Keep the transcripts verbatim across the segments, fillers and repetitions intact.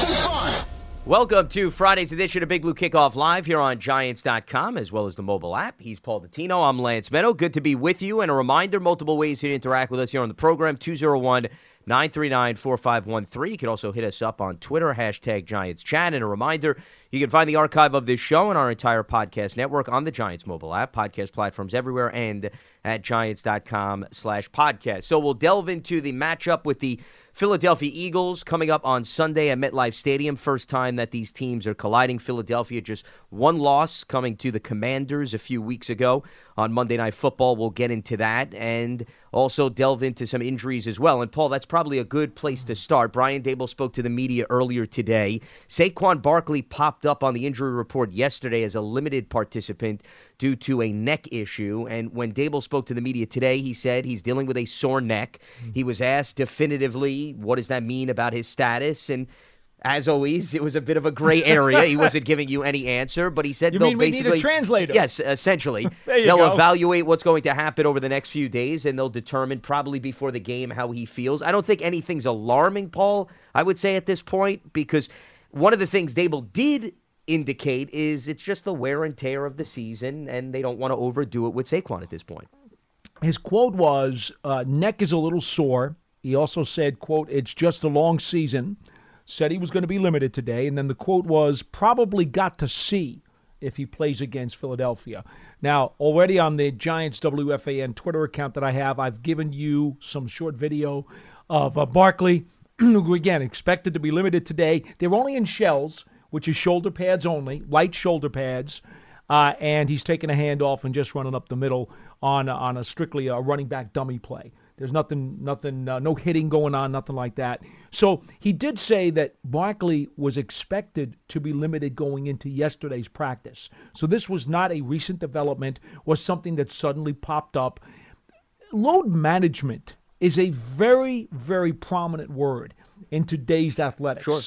some fun. Welcome to Friday's edition of Big Blue Kickoff Live here on Giants dot com, as well as the mobile app. He's Paul Dottino. I'm Lance Medow. Good to be with you. And a reminder, multiple ways to interact with us here on the program, two oh one, nine three nine, four five one three. You can also hit us up on Twitter, hashtag Giants Chat. And a reminder, you can find the archive of this show and our entire podcast network on the Giants mobile app, podcast platforms everywhere, and at Giants dot com slash podcast. So we'll delve into the matchup with the Philadelphia Eagles coming up on Sunday at MetLife Stadium. First time that these teams are colliding. Philadelphia just one loss, coming to the Commanders a few weeks ago on Monday Night Football. We'll get into that and also delve into some injuries as well. And, Paul, that's probably a good place to start. Brian Daboll spoke to the media earlier today. Saquon Barkley popped up on the injury report yesterday as a limited participant due to a neck issue. And when Daboll spoke to the media today, he said he's dealing with a sore neck. He was asked definitively, what does that mean about his status? And as always, it was a bit of a gray area. He wasn't giving you any answer, but he said you they'll mean we basically need a translator. Yes, essentially. They'll go. Evaluate what's going to happen over the next few days, and they'll determine probably before the game how he feels. I don't think anything's alarming, Paul, I would say at this point, because one of the things Daboll did indicate is it's just the wear and tear of the season, and they don't want to overdo it with Saquon at this point. His quote was, uh, neck is a little sore. He also said, quote, it's just a long season. Said he was going to be limited today. And then the quote was, probably got to see if he plays against Philadelphia. Now, already on the Giants W F A N Twitter account that I have, I've given you some short video of uh, Barkley, who, again, expected to be limited today. They're only in shells, which is shoulder pads only, light shoulder pads. Uh, and he's taking a handoff and just running up the middle on, on a strictly a running back dummy play. There's nothing, nothing, uh, no hitting going on, nothing like that. So he did say that Barkley was expected to be limited going into yesterday's practice. So this was not a recent development or something that suddenly popped up. Load management is a very, very prominent word in today's athletics. Sure.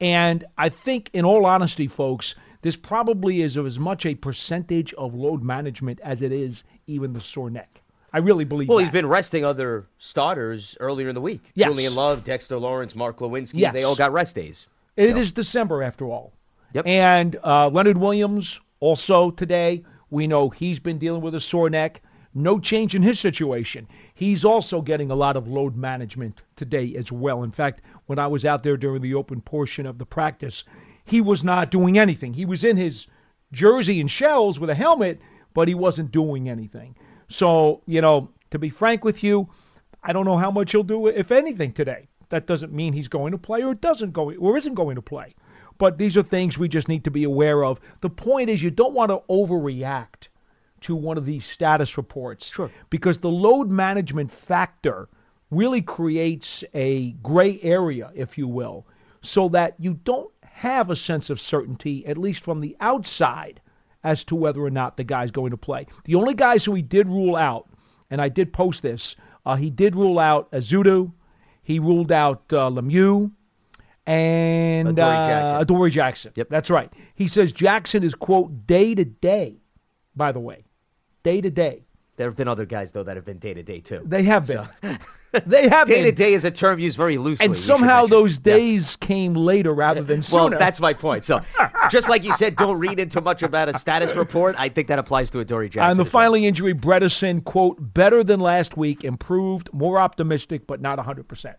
And I think, in all honesty, folks, this probably is as much a percentage of load management as it is even the sore neck. I really believe well, that. Well, he's been resting other starters earlier in the week. Yes. Julian Love, Dexter Lawrence, Mark Lewinsky, yes. They all got rest days. It so. is December, after all. Yep. And uh, Leonard Williams, also today, we know he's been dealing with a sore neck. No change in his situation. He's also getting a lot of load management today as well. In fact, when I was out there during the open portion of the practice, he was not doing anything. He was in his jersey and shells with a helmet, but he wasn't doing anything. So, you know, to be frank with you, I don't know how much he'll do, if anything, today. That doesn't mean he's going to play or doesn't go or isn't going to play. But these are things we just need to be aware of. The point is, you don't want to overreact to one of these status reports. Sure. Because the load management factor really creates a gray area, if you will, so that you don't have a sense of certainty, at least from the outside, as to whether or not the guy's going to play. The only guys who he did rule out, and I did post this, uh, he did rule out Azudu, he ruled out uh, Lemieux, and Adoree Jackson. Uh, Adoree Jackson. Yep. That's right. He says Jackson is, quote, day to day, by the way. day-to-day. There have been other guys, though, that have been day-to-day, too. They have been. So. They have been. Day-to-day is a term used very loosely. And somehow those days yeah. came later rather than sooner. Well, that's my point. So just like you said, don't read into much about a status report. I think that applies to Adoree Jackson. On the filing injury, Bredesen, quote, better than last week, improved, more optimistic, but not one hundred percent.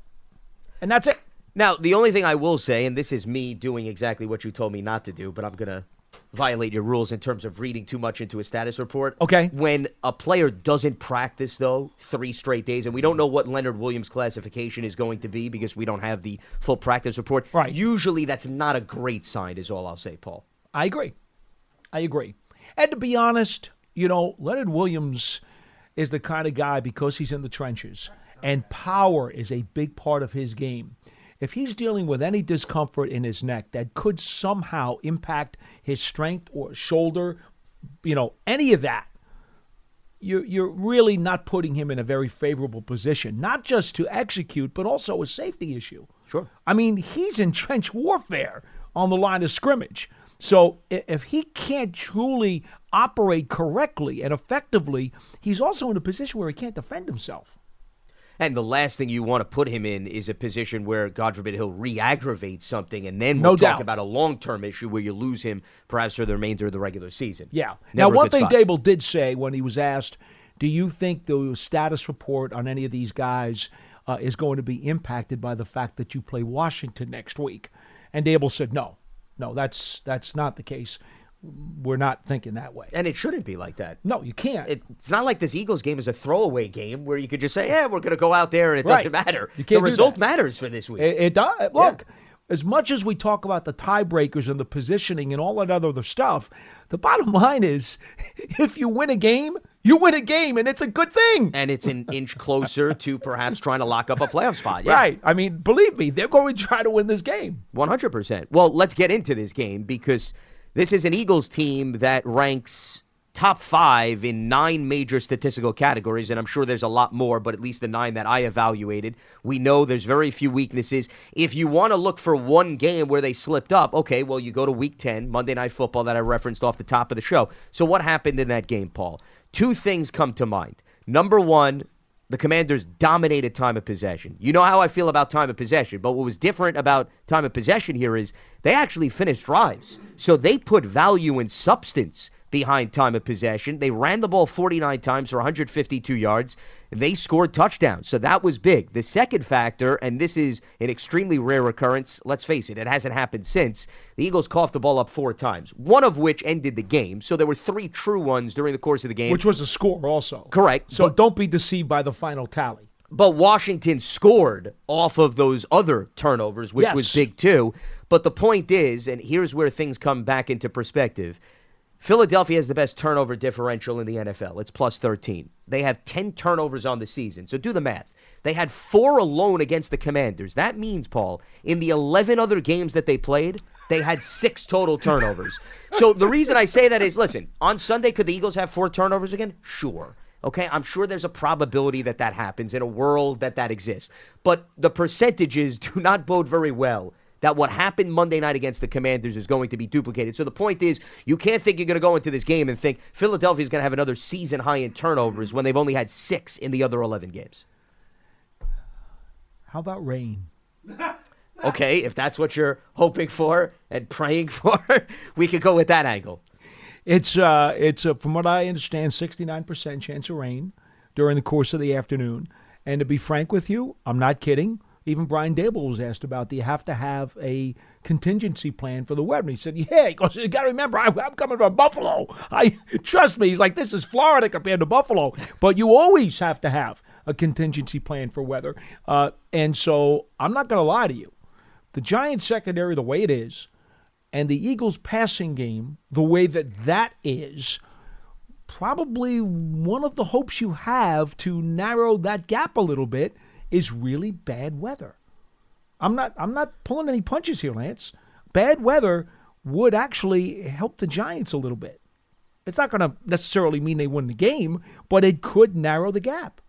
And that's it. Now, the only thing I will say, and this is me doing exactly what you told me not to do, but I'm going to violate your rules in terms of reading too much into a status report. Okay. When a player doesn't practice, though, three straight days, and we don't know what Leonard Williams' classification is going to be because we don't have the full practice report. Right. Usually that's not a great sign is all I'll say, Paul. I agree. I agree. And to be honest, you know, Leonard Williams is the kind of guy, because he's in the trenches, and power is a big part of his game. If he's dealing with any discomfort in his neck that could somehow impact his strength or shoulder, you know, any of that, you're, you're really not putting him in a very favorable position, not just to execute, but also a safety issue. Sure. I mean, he's in trench warfare on the line of scrimmage. So if he can't truly operate correctly and effectively, he's also in a position where he can't defend himself. And the last thing you want to put him in is a position where, God forbid, he'll re-aggravate something, and then we'll no talk doubt. about a long-term issue where you lose him perhaps for the remainder of the regular season. Yeah. Never now, one thing spot. Daboll did say when he was asked, do you think the status report on any of these guys uh, is going to be impacted by the fact that you play Washington next week? And Daboll said, no. No, that's that's not the case. We're not thinking that way. And it shouldn't be like that. No, you can't. It, it's not like this Eagles game is a throwaway game where you could just say, yeah, we're going to go out there and it right. doesn't matter. You can't the result that. matters for this week. It, it does. Look, yeah. as much as we talk about the tiebreakers and the positioning and all that other stuff, the bottom line is if you win a game, you win a game, and it's a good thing. And it's an inch closer to perhaps trying to lock up a playoff spot. Yeah. Right. I mean, believe me, they're going to try to win this game. one hundred percent. Well, let's get into this game because – this is an Eagles team that ranks top five in nine major statistical categories, and I'm sure there's a lot more, but at least the nine that I evaluated. We know there's very few weaknesses. If you want to look for one game where they slipped up, okay, well, you go to Week ten, Monday Night Football, that I referenced off the top of the show. So what happened in that game, Paul? Two things come to mind. Number one, the Commanders dominated time of possession. You know how I feel about time of possession, but what was different about time of possession here is they actually finished drives. So they put value and substance behind time of possession. They ran the ball forty-nine times for one hundred fifty-two yards. They scored touchdowns, so that was big. The second factor, and this is an extremely rare occurrence, let's face it, it hasn't happened since, the Eagles coughed the ball up four times, one of which ended the game, so there were three true ones during the course of the game. Which was a score also. Correct. So but, don't be deceived by the final tally. But Washington scored off of those other turnovers, which yes. was big too. But the point is, and here's where things come back into perspective, Philadelphia has the best turnover differential in the N F L. It's plus thirteen. They have ten turnovers on the season. So do the math. They had four alone against the Commanders. That means, Paul, in the eleven other games that they played, they had six total turnovers. So the reason I say that is, listen, on Sunday, could the Eagles have four turnovers again? Sure. Okay, I'm sure there's a probability that that happens in a world that that exists. But the percentages do not bode very well that what happened Monday night against the Commanders is going to be duplicated. So the point is, you can't think you're going to go into this game and think Philadelphia is going to have another season high in turnovers when they've only had six in the other eleven games. How about rain? Okay, if that's what you're hoping for and praying for, we could go with that angle. It's, uh, it's uh, from what I understand, sixty-nine percent chance of rain during the course of the afternoon. And to be frank with you, I'm not kidding. Even Brian Daboll was asked about, do you have to have a contingency plan for the weather? And he said, yeah. He goes, you got to remember, I, I'm coming from Buffalo. I trust me. He's like, this is Florida compared to Buffalo. But you always have to have a contingency plan for weather. Uh, and so I'm not going to lie to you. The Giants secondary, the way it is, and the Eagles passing game, the way that that is, probably one of the hopes you have to narrow that gap a little bit is really bad weather. I'm not I'm not pulling any punches here, Lance. Bad weather would actually help the Giants a little bit. It's not going to necessarily mean they win the game, but it could narrow the gap.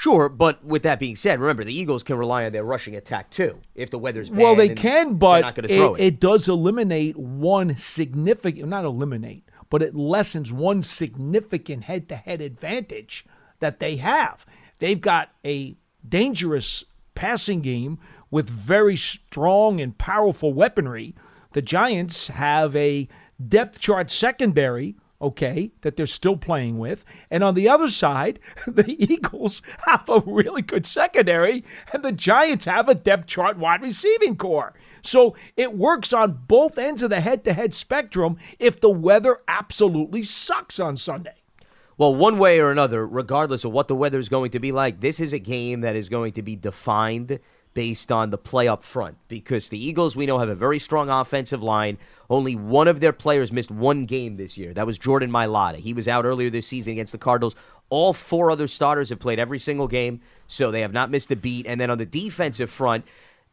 Sure, but with that being said, remember, the Eagles can rely on their rushing attack, too, if the weather's bad. Well, they can, but it, it. it does eliminate one significant, not eliminate, but it lessens one significant head-to-head advantage that they have. They've got a dangerous passing game with very strong and powerful weaponry. The Giants have a depth chart secondary, okay, that they're still playing with. And on the other side, the Eagles have a really good secondary, and the Giants have a depth chart wide receiving core. So it works on both ends of the head-to-head spectrum if the weather absolutely sucks on Sunday. Well, one way or another, regardless of what the weather is going to be like, this is a game that is going to be defined based on the play up front, because the Eagles, we know, have a very strong offensive line. Only one of their players missed one game this year. That was Jordan Mailata. He was out earlier this season against the Cardinals. All four other starters have played every single game, so they have not missed a beat. And then on the defensive front,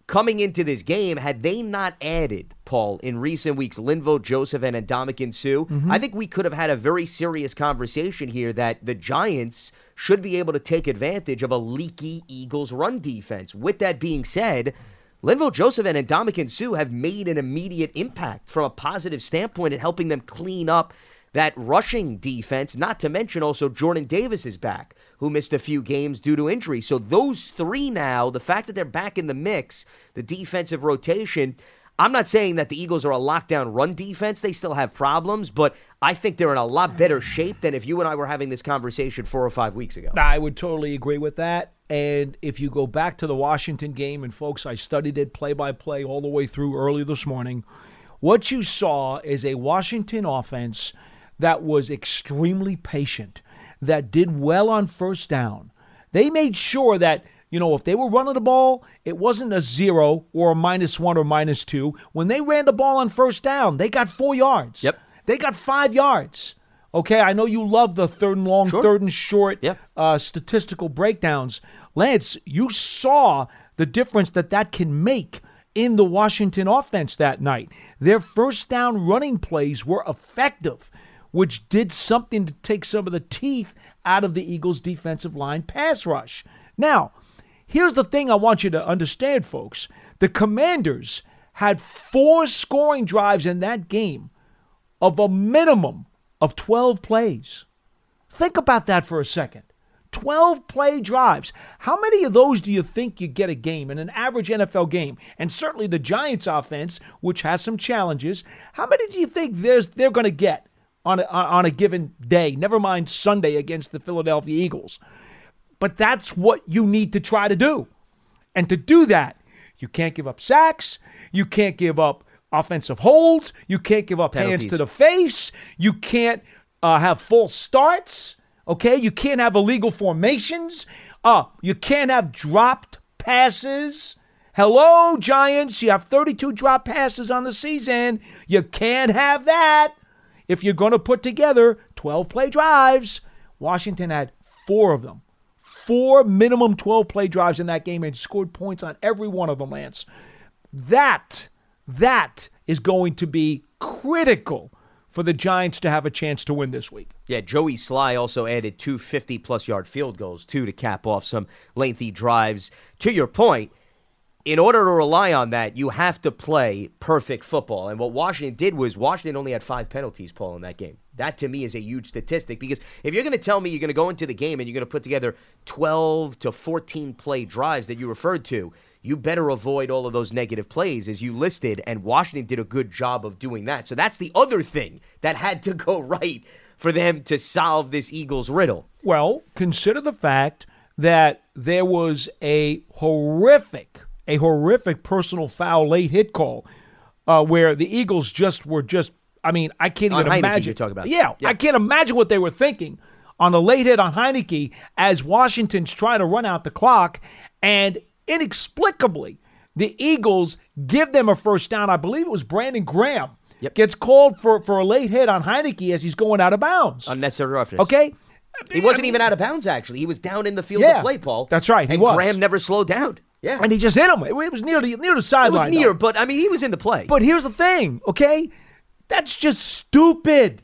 coming into this game, had they not added, Paul, in recent weeks, Linvo Joseph and Dominican Sue, mm-hmm. I think we could have had a very serious conversation here that the Giants should be able to take advantage of a leaky Eagles run defense. With that being said, Linvo Joseph and Dominican Sue have made an immediate impact from a positive standpoint in helping them clean up that rushing defense, not to mention also Jordan Davis is back, who missed a few games due to injury. So those three now, the fact that they're back in the mix, the defensive rotation, I'm not saying that the Eagles are a lockdown run defense. They still have problems, but I think they're in a lot better shape than if you and I were having this conversation four or five weeks ago. I would totally agree with that. And if you go back to the Washington game, and folks, I studied it play-by-play all the way through early this morning, what you saw is a Washington offense that was extremely patient, that did well on first down. They made sure that, you know, if they were running the ball, it wasn't a zero or a minus one or minus two. When they ran the ball on first down, they got four yards. Yep. They got five yards. Okay, I know you love the third and long, sure. third and short yep. uh, statistical breakdowns. Lance, you saw the difference that that can make in the Washington offense that night. Their first down running plays were effective, which did something to take some of the teeth out of the Eagles' defensive line pass rush. Now, here's the thing I want you to understand, folks. The Commanders had four scoring drives in that game of a minimum of twelve plays. Think about that for a second. twelve-play drives. How many of those do you think you get a game in an average N F L game? And certainly the Giants' offense, which has some challenges, how many do you think there's, they're going to get on a, on a given day, never mind Sunday against the Philadelphia Eagles? But that's what you need to try to do. And to do that, you can't give up sacks, you can't give up offensive holds, you can't give up penalties, hands to the face, you can't uh, have false starts, okay? You can't have illegal formations, uh, you can't have dropped passes. Hello, Giants, you have thirty-two drop passes on the season. You can't have that. If you're going to put together twelve-play drives, Washington had four of them. Four minimum twelve-play drives in that game and scored points on every one of them, Lance. That, that is going to be critical for the Giants to have a chance to win this week. Yeah, Joey Sly also added two fifty-plus yard field goals, too, to cap off some lengthy drives. To your point, in order to rely on that, you have to play perfect football. And what Washington did was Washington only had five penalties, Paul, in that game. That, to me, is a huge statistic, because if you're going to tell me you're going to go into the game and you're going to put together twelve to fourteen play drives that you referred to, you better avoid all of those negative plays as you listed, and Washington did a good job of doing that. So that's the other thing that had to go right for them to solve this Eagles riddle. Well, consider the fact that there was a horrific... a horrific personal foul late hit call uh, where the Eagles just were just, I mean, I can't even Heinicke, imagine. You're talking about. Yeah, yeah, I can't imagine what they were thinking on a late hit on Heinicke as Washington's trying to run out the clock, and inexplicably, the Eagles give them a first down. I believe it was Brandon Graham yep. gets called for, for a late hit on Heinicke as he's going out of bounds. Unnecessary roughness. Okay. He wasn't I mean, even out of bounds, actually. He was down in the field yeah, of play, Paul. That's right, he and was. Graham never slowed down. Yeah. And he just hit him. It was near the, near the sideline. It was near, though. But, I mean, he was in the play. But here's the thing, okay? That's just stupid.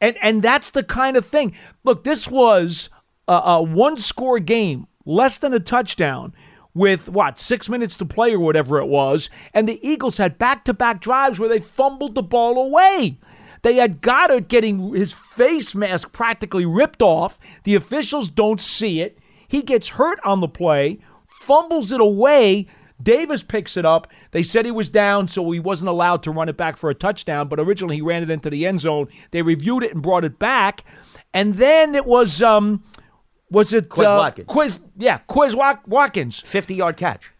And and that's the kind of thing. Look, this was a, a one-score game, less than a touchdown with, what, six minutes to play or whatever it was, and the Eagles had back-to-back drives where they fumbled the ball away. They had Goddard getting his face mask practically ripped off. The officials don't see it. He gets hurt on the play, fumbles it away. Davis picks it up. They said he was down, so he wasn't allowed to run it back for a touchdown, but originally he ran it into the end zone. They reviewed it and brought it back. And then it was, um, was it? Quez uh, Watkins. Quez, yeah, Quez Watkins. fifty-yard catch.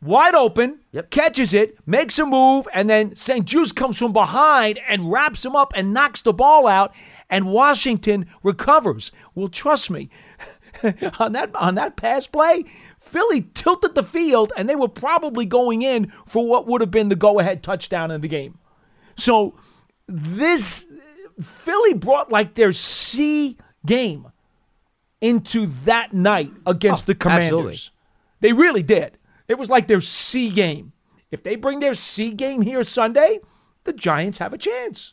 Wide open, yep. Catches it, makes a move, and then Saint Juice comes from behind and wraps him up and knocks the ball out, and Washington recovers. Well, trust me, on that on that pass play, Philly tilted the field, and they were probably going in for what would have been the go-ahead touchdown in the game. So this Philly brought like their C game into that night against oh, the Commanders. Absolutely. They really did. It was like their C game. If they bring their C game here Sunday, the Giants have a chance.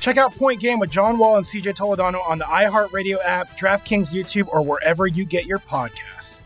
Check out Point Game with John Wall and C J Toledano on the iHeartRadio app, DraftKings YouTube, or wherever you get your podcasts.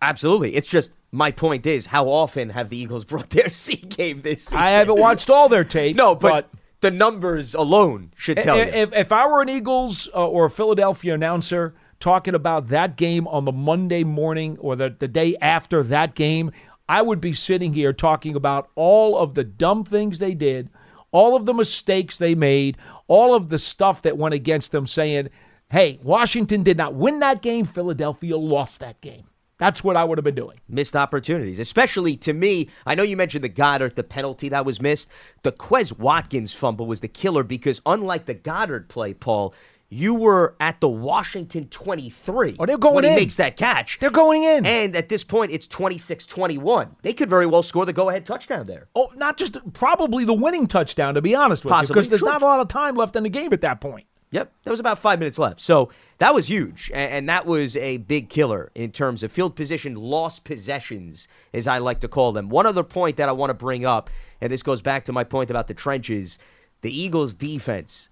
Absolutely. It's just, my point is, how often have the Eagles brought their C game this season? I haven't watched all their tape. No, but, but the numbers alone should tell if, you. If, if I were an Eagles uh, or a Philadelphia announcer talking about that game on the Monday morning or the, the day after that game, I would be sitting here talking about all of the dumb things they did, all of the mistakes they made, all of the stuff that went against them, saying, hey, Washington did not win that game. Philadelphia lost that game. That's what I would have been doing. Missed opportunities, especially to me. I know you mentioned the Goddard, the penalty that was missed. The Quez Watkins fumble was the killer because unlike the Goddard play, Paul, you were at the Washington twenty-three oh, they're going when he in. makes that catch. They're going in. And at this point, it's twenty-six twenty-one. They could very well score the go-ahead touchdown there. Oh, not just probably the winning touchdown, to be honest with Possibly. you, because there's True. not a lot of time left in the game at that point. Yep, there was about five minutes left. So that was huge, and that was a big killer in terms of field position, lost possessions, as I like to call them. One other point that I want to bring up, and this goes back to my point about the trenches, the Eagles' defense.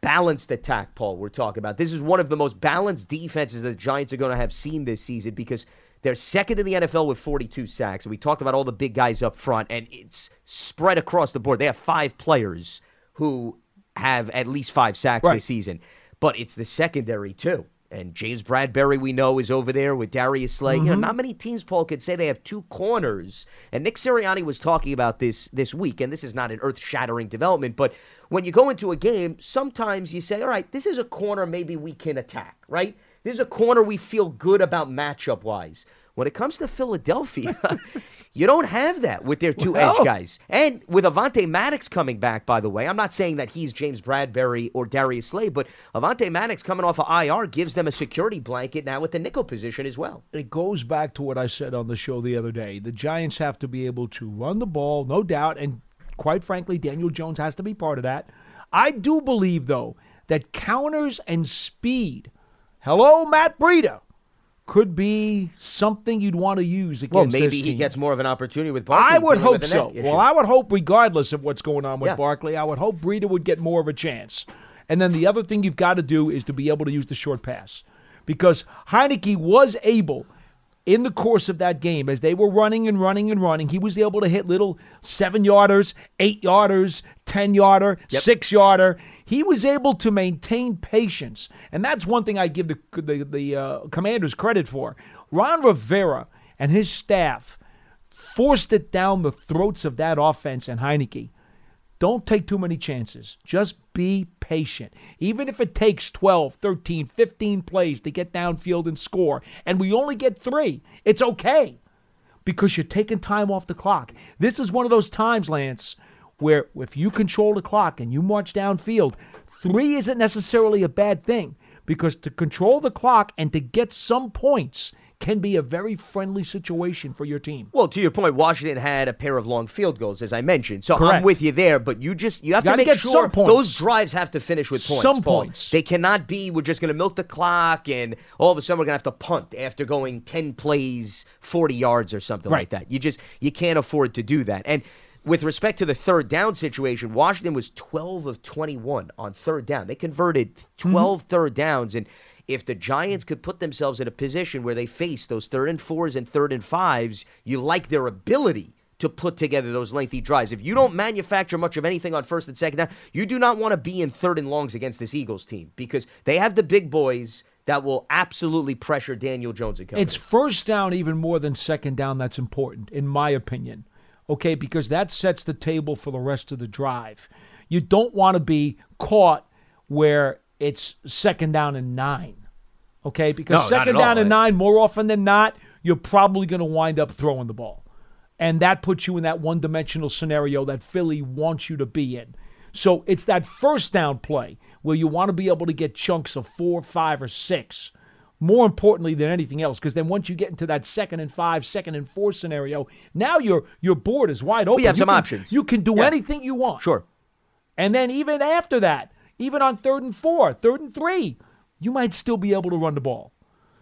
Balanced attack, Paul, we're talking about. This is one of the most balanced defenses that the Giants are going to have seen this season because they're second in the N F L with forty-two sacks. And we talked about all the big guys up front, and it's spread across the board. They have five players who have at least five sacks right. this season. But it's the secondary, too. And James Bradberry, we know, is over there with Darius Slay. Mm-hmm. You know, not many teams, Paul, could say they have two corners. And Nick Sirianni was talking about this this week, and this is not an earth-shattering development, but when you go into a game, sometimes you say, all right, this is a corner maybe we can attack, right? This is a corner we feel good about matchup-wise. When it comes to Philadelphia, you don't have that with their two well. edge guys. And with Avante Maddox coming back, by the way, I'm not saying that he's James Bradberry or Darius Slay, but Avante Maddox coming off of I R gives them a security blanket now with the nickel position as well. It goes back to what I said on the show the other day. The Giants have to be able to run the ball, no doubt, and quite frankly, Daniel Jones has to be part of that. I do believe, though, that counters and speed, hello, Matt Breida, could be something you'd want to use against well, maybe this he team. gets more of an opportunity with Barkley. I would hope so. Well, I would hope regardless of what's going on with yeah. Barkley, I would hope Breida would get more of a chance. And then the other thing you've got to do is to be able to use the short pass because Heinicke was able in the course of that game as they were running and running and running, he was able to hit little seven-yarders, eight-yarders, ten-yarder, yep. six-yarder. He was able to maintain patience, and that's one thing I give the the, the uh, Commanders credit for. Ron Rivera and his staff forced it down the throats of that offense and Heinicke. Don't take too many chances. Just be patient. Even if it takes twelve, thirteen, fifteen plays to get downfield and score, and we only get three, it's okay because you're taking time off the clock. This is one of those times, Lance, where if you control the clock and you march downfield, three isn't necessarily a bad thing because to control the clock and to get some points can be a very friendly situation for your team. Well, to your point, Washington had a pair of long field goals, as I mentioned. So correct. I'm with you there, but you just you have you to make get sure those drives have to finish with points. Some Paul. points. They cannot be, we're just going to milk the clock, and all of a sudden we're going to have to punt after going ten plays, forty yards or something right. like that. You just you can't afford to do that. And with respect to the third down situation, Washington was twelve of twenty-one on third down. They converted twelve mm-hmm. third downs, and if the Giants could put themselves in a position where they face those third and fours and third and fives, you like their ability to put together those lengthy drives. If you don't manufacture much of anything on first and second down, you do not want to be in third and longs against this Eagles team because they have the big boys that will absolutely pressure Daniel Jones and company. It's first down even more than second down that's important, in my opinion, okay, because that sets the table for the rest of the drive. You don't want to be caught where it's second down and nine, okay? Because no, second down all, and nine, more often than not, you're probably going to wind up throwing the ball. And that puts you in that one-dimensional scenario that Philly wants you to be in. So it's that first down play where you want to be able to get chunks of four, five, or six, more importantly than anything else, because then once you get into that second and five, second and four scenario, now your your board is wide open. Well, you have you some can, options. You can do yeah. anything you want. Sure. And then even after that, even on third and four, third and three, you might still be able to run the ball.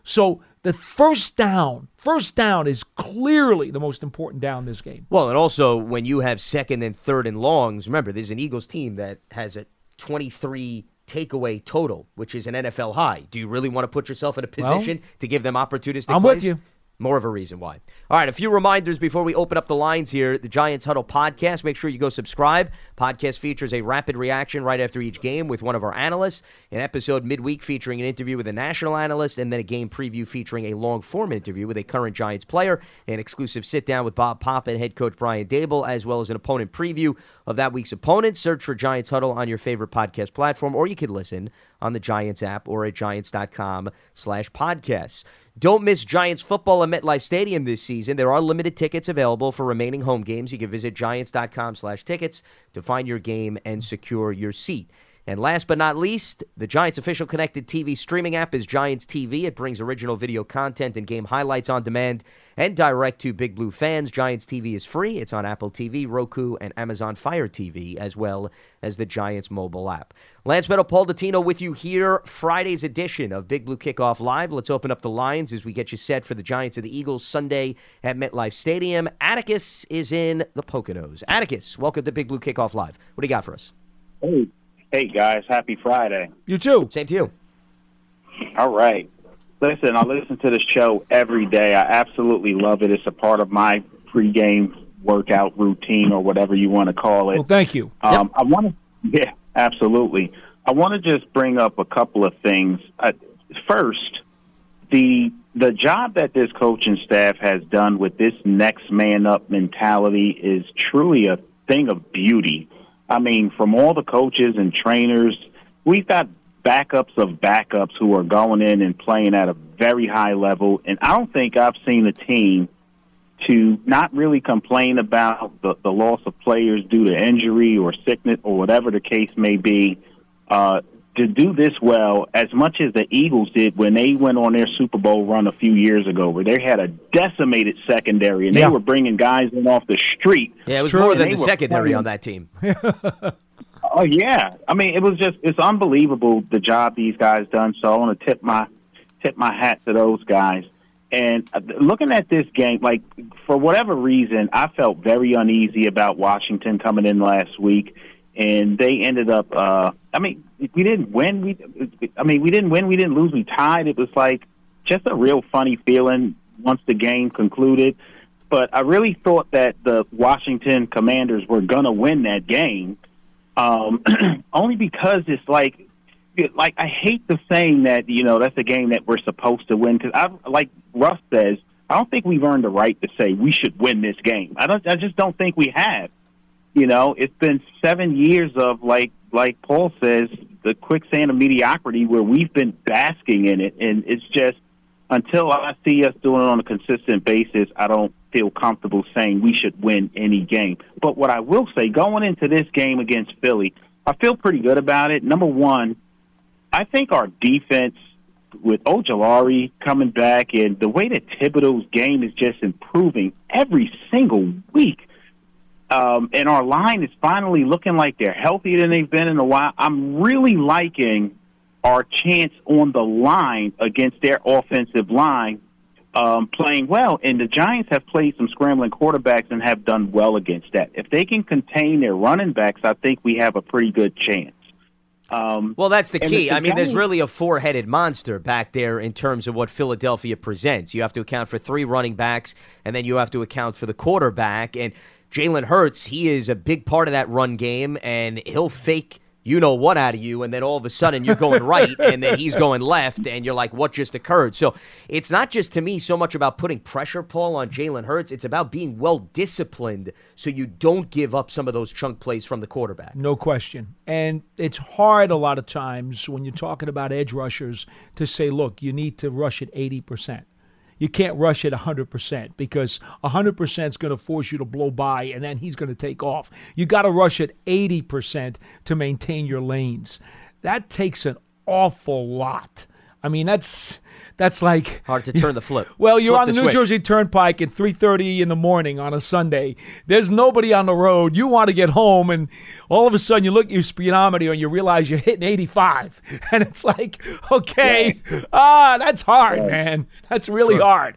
So the first down, first down is clearly the most important down this game. Well, and also when you have second and third and longs, remember, there's an Eagles team that has a twenty-three takeaway total, which is an N F L high. Do you really want to put yourself in a position well, to give them opportunistic I'm plays? I'm with you. More of a reason why. All right, a few reminders before we open up the lines here. The Giants Huddle podcast. Make sure you go subscribe. Podcast features a rapid reaction right after each game with one of our analysts, an episode midweek featuring an interview with a national analyst, and then a game preview featuring a long-form interview with a current Giants player, an exclusive sit-down with Bob Papa and head coach Brian Daboll, as well as an opponent preview of that week's opponent. Search for Giants Huddle on your favorite podcast platform, or you can listen on the Giants app or at Giants.com slash podcasts. Don't miss Giants football at MetLife Stadium this season. There are limited tickets available for remaining home games. You can visit Giants.com slash tickets to find your game and secure your seat. And last but not least, the Giants' official connected T V streaming app is Giants T V. It brings original video content and game highlights on demand and direct to Big Blue fans. Giants T V is free. It's on Apple T V, Roku, and Amazon Fire T V, as well as the Giants mobile app. Lance Medow, Paul Dottino with you here, Friday's edition of Big Blue Kickoff Live. Let's open up the lines as we get you set for the Giants and the Eagles Sunday at MetLife Stadium. Atticus is in the Poconos. Atticus, welcome to Big Blue Kickoff Live. What do you got for us? Hey. Hey, guys. Happy Friday. You too. Same to you. All right. Listen, I listen to this show every day. I absolutely love it. It's a part of my pregame workout routine or whatever you want to call it. Well, thank you. Um, yep. I want to, yeah, absolutely. I want to just bring up a couple of things. Uh, first, the the job that this coaching staff has done with this next man up mentality is truly a thing of beauty. I mean, from all the coaches and trainers, we've got backups of backups who are going in and playing at a very high level. And I don't think I've seen a team to not really complain about the, the loss of players due to injury or sickness or whatever the case may be, uh, to do this well as much as the Eagles did when they went on their Super Bowl run a few years ago where they had a decimated secondary and yeah. they were bringing guys in off the street. Yeah, it was more than the secondary playing. on that team. Oh, yeah. I mean, it was just – it's unbelievable the job these guys done, so I want to tip my, tip my hat to those guys. And looking at this game, like, for whatever reason, I felt very uneasy about Washington coming in last week. And they ended up. Uh, I mean, we didn't win. We, I mean, we didn't win. We didn't lose. We tied. It was like just a real funny feeling once the game concluded. But I really thought that the Washington Commanders were gonna win that game, um, only because it's like, like I hate the saying that you know that's a game that we're supposed to win because I like Russ says I don't think we've earned the right to say we should win this game. I don't. I just don't think we have. You know, it's been seven years of, like like Paul says, the quicksand of mediocrity where we've been basking in it. And it's just, until I see us doing it on a consistent basis, I don't feel comfortable saying we should win any game. But what I will say, going into this game against Philly, I feel pretty good about it. Number one, I think our defense, with Ojolari coming back and the way that Thibodeau's game is just improving every single week, um, and our line is finally looking like they're healthier than they've been in a while, I'm really liking our chance on the line against their offensive line um, playing well. And the Giants have played some scrambling quarterbacks and have done well against that. If they can contain their running backs, I think we have a pretty good chance. Um, well, that's the key. I mean, there's really a four-headed monster back there in terms of what Philadelphia presents. You have to account for three running backs, and then you have to account for the quarterback. And Jalen Hurts, he is a big part of that run game, and he'll fake you-know-what out of you, and then all of a sudden you're going right, and then he's going left, and you're like, what just occurred? So it's not just, to me, so much about putting pressure, Paul, on Jalen Hurts. It's about being well-disciplined so you don't give up some of those chunk plays from the quarterback. No question. And it's hard a lot of times when you're talking about edge rushers to say, look, you need to rush at eighty percent. You can't rush at one hundred percent because one hundred percent is going to force you to blow by and then he's going to take off. You got to rush at eighty percent to maintain your lanes. That takes an awful lot. I mean, that's that's like hard to turn the flip. Well, you're flip on the, the New switch. Jersey Turnpike at three thirty in the morning on a Sunday. There's nobody on the road. You want to get home, and all of a sudden you look at your speedometer and you realize you're hitting eighty-five, and it's like, okay, yeah. ah, that's hard, yeah. man. That's really sure. hard.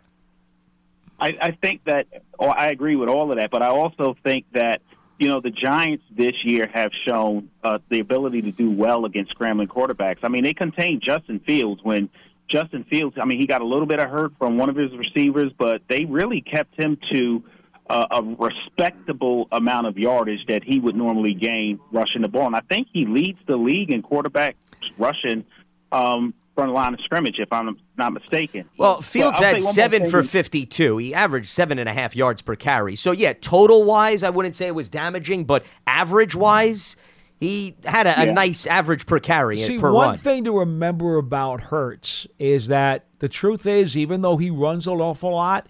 I, I think that, or I agree with all of that, but I also think that, you know, the Giants this year have shown uh, the ability to do well against scrambling quarterbacks. I mean, they contained Justin Fields when Justin Fields, I mean, he got a little bit of hurt from one of his receivers, but they really kept him to uh, a respectable amount of yardage that he would normally gain rushing the ball. And I think he leads the league in quarterbacks rushing um front line of scrimmage, if I'm not mistaken. Well, Fields had seven for fifty-two. He averaged seven and a half yards per carry. So, yeah, total-wise, I wouldn't say it was damaging, but average-wise, he had a, a yeah. nice average per carry and per run. See, one thing to remember about Hurts is that the truth is, even though he runs an awful lot,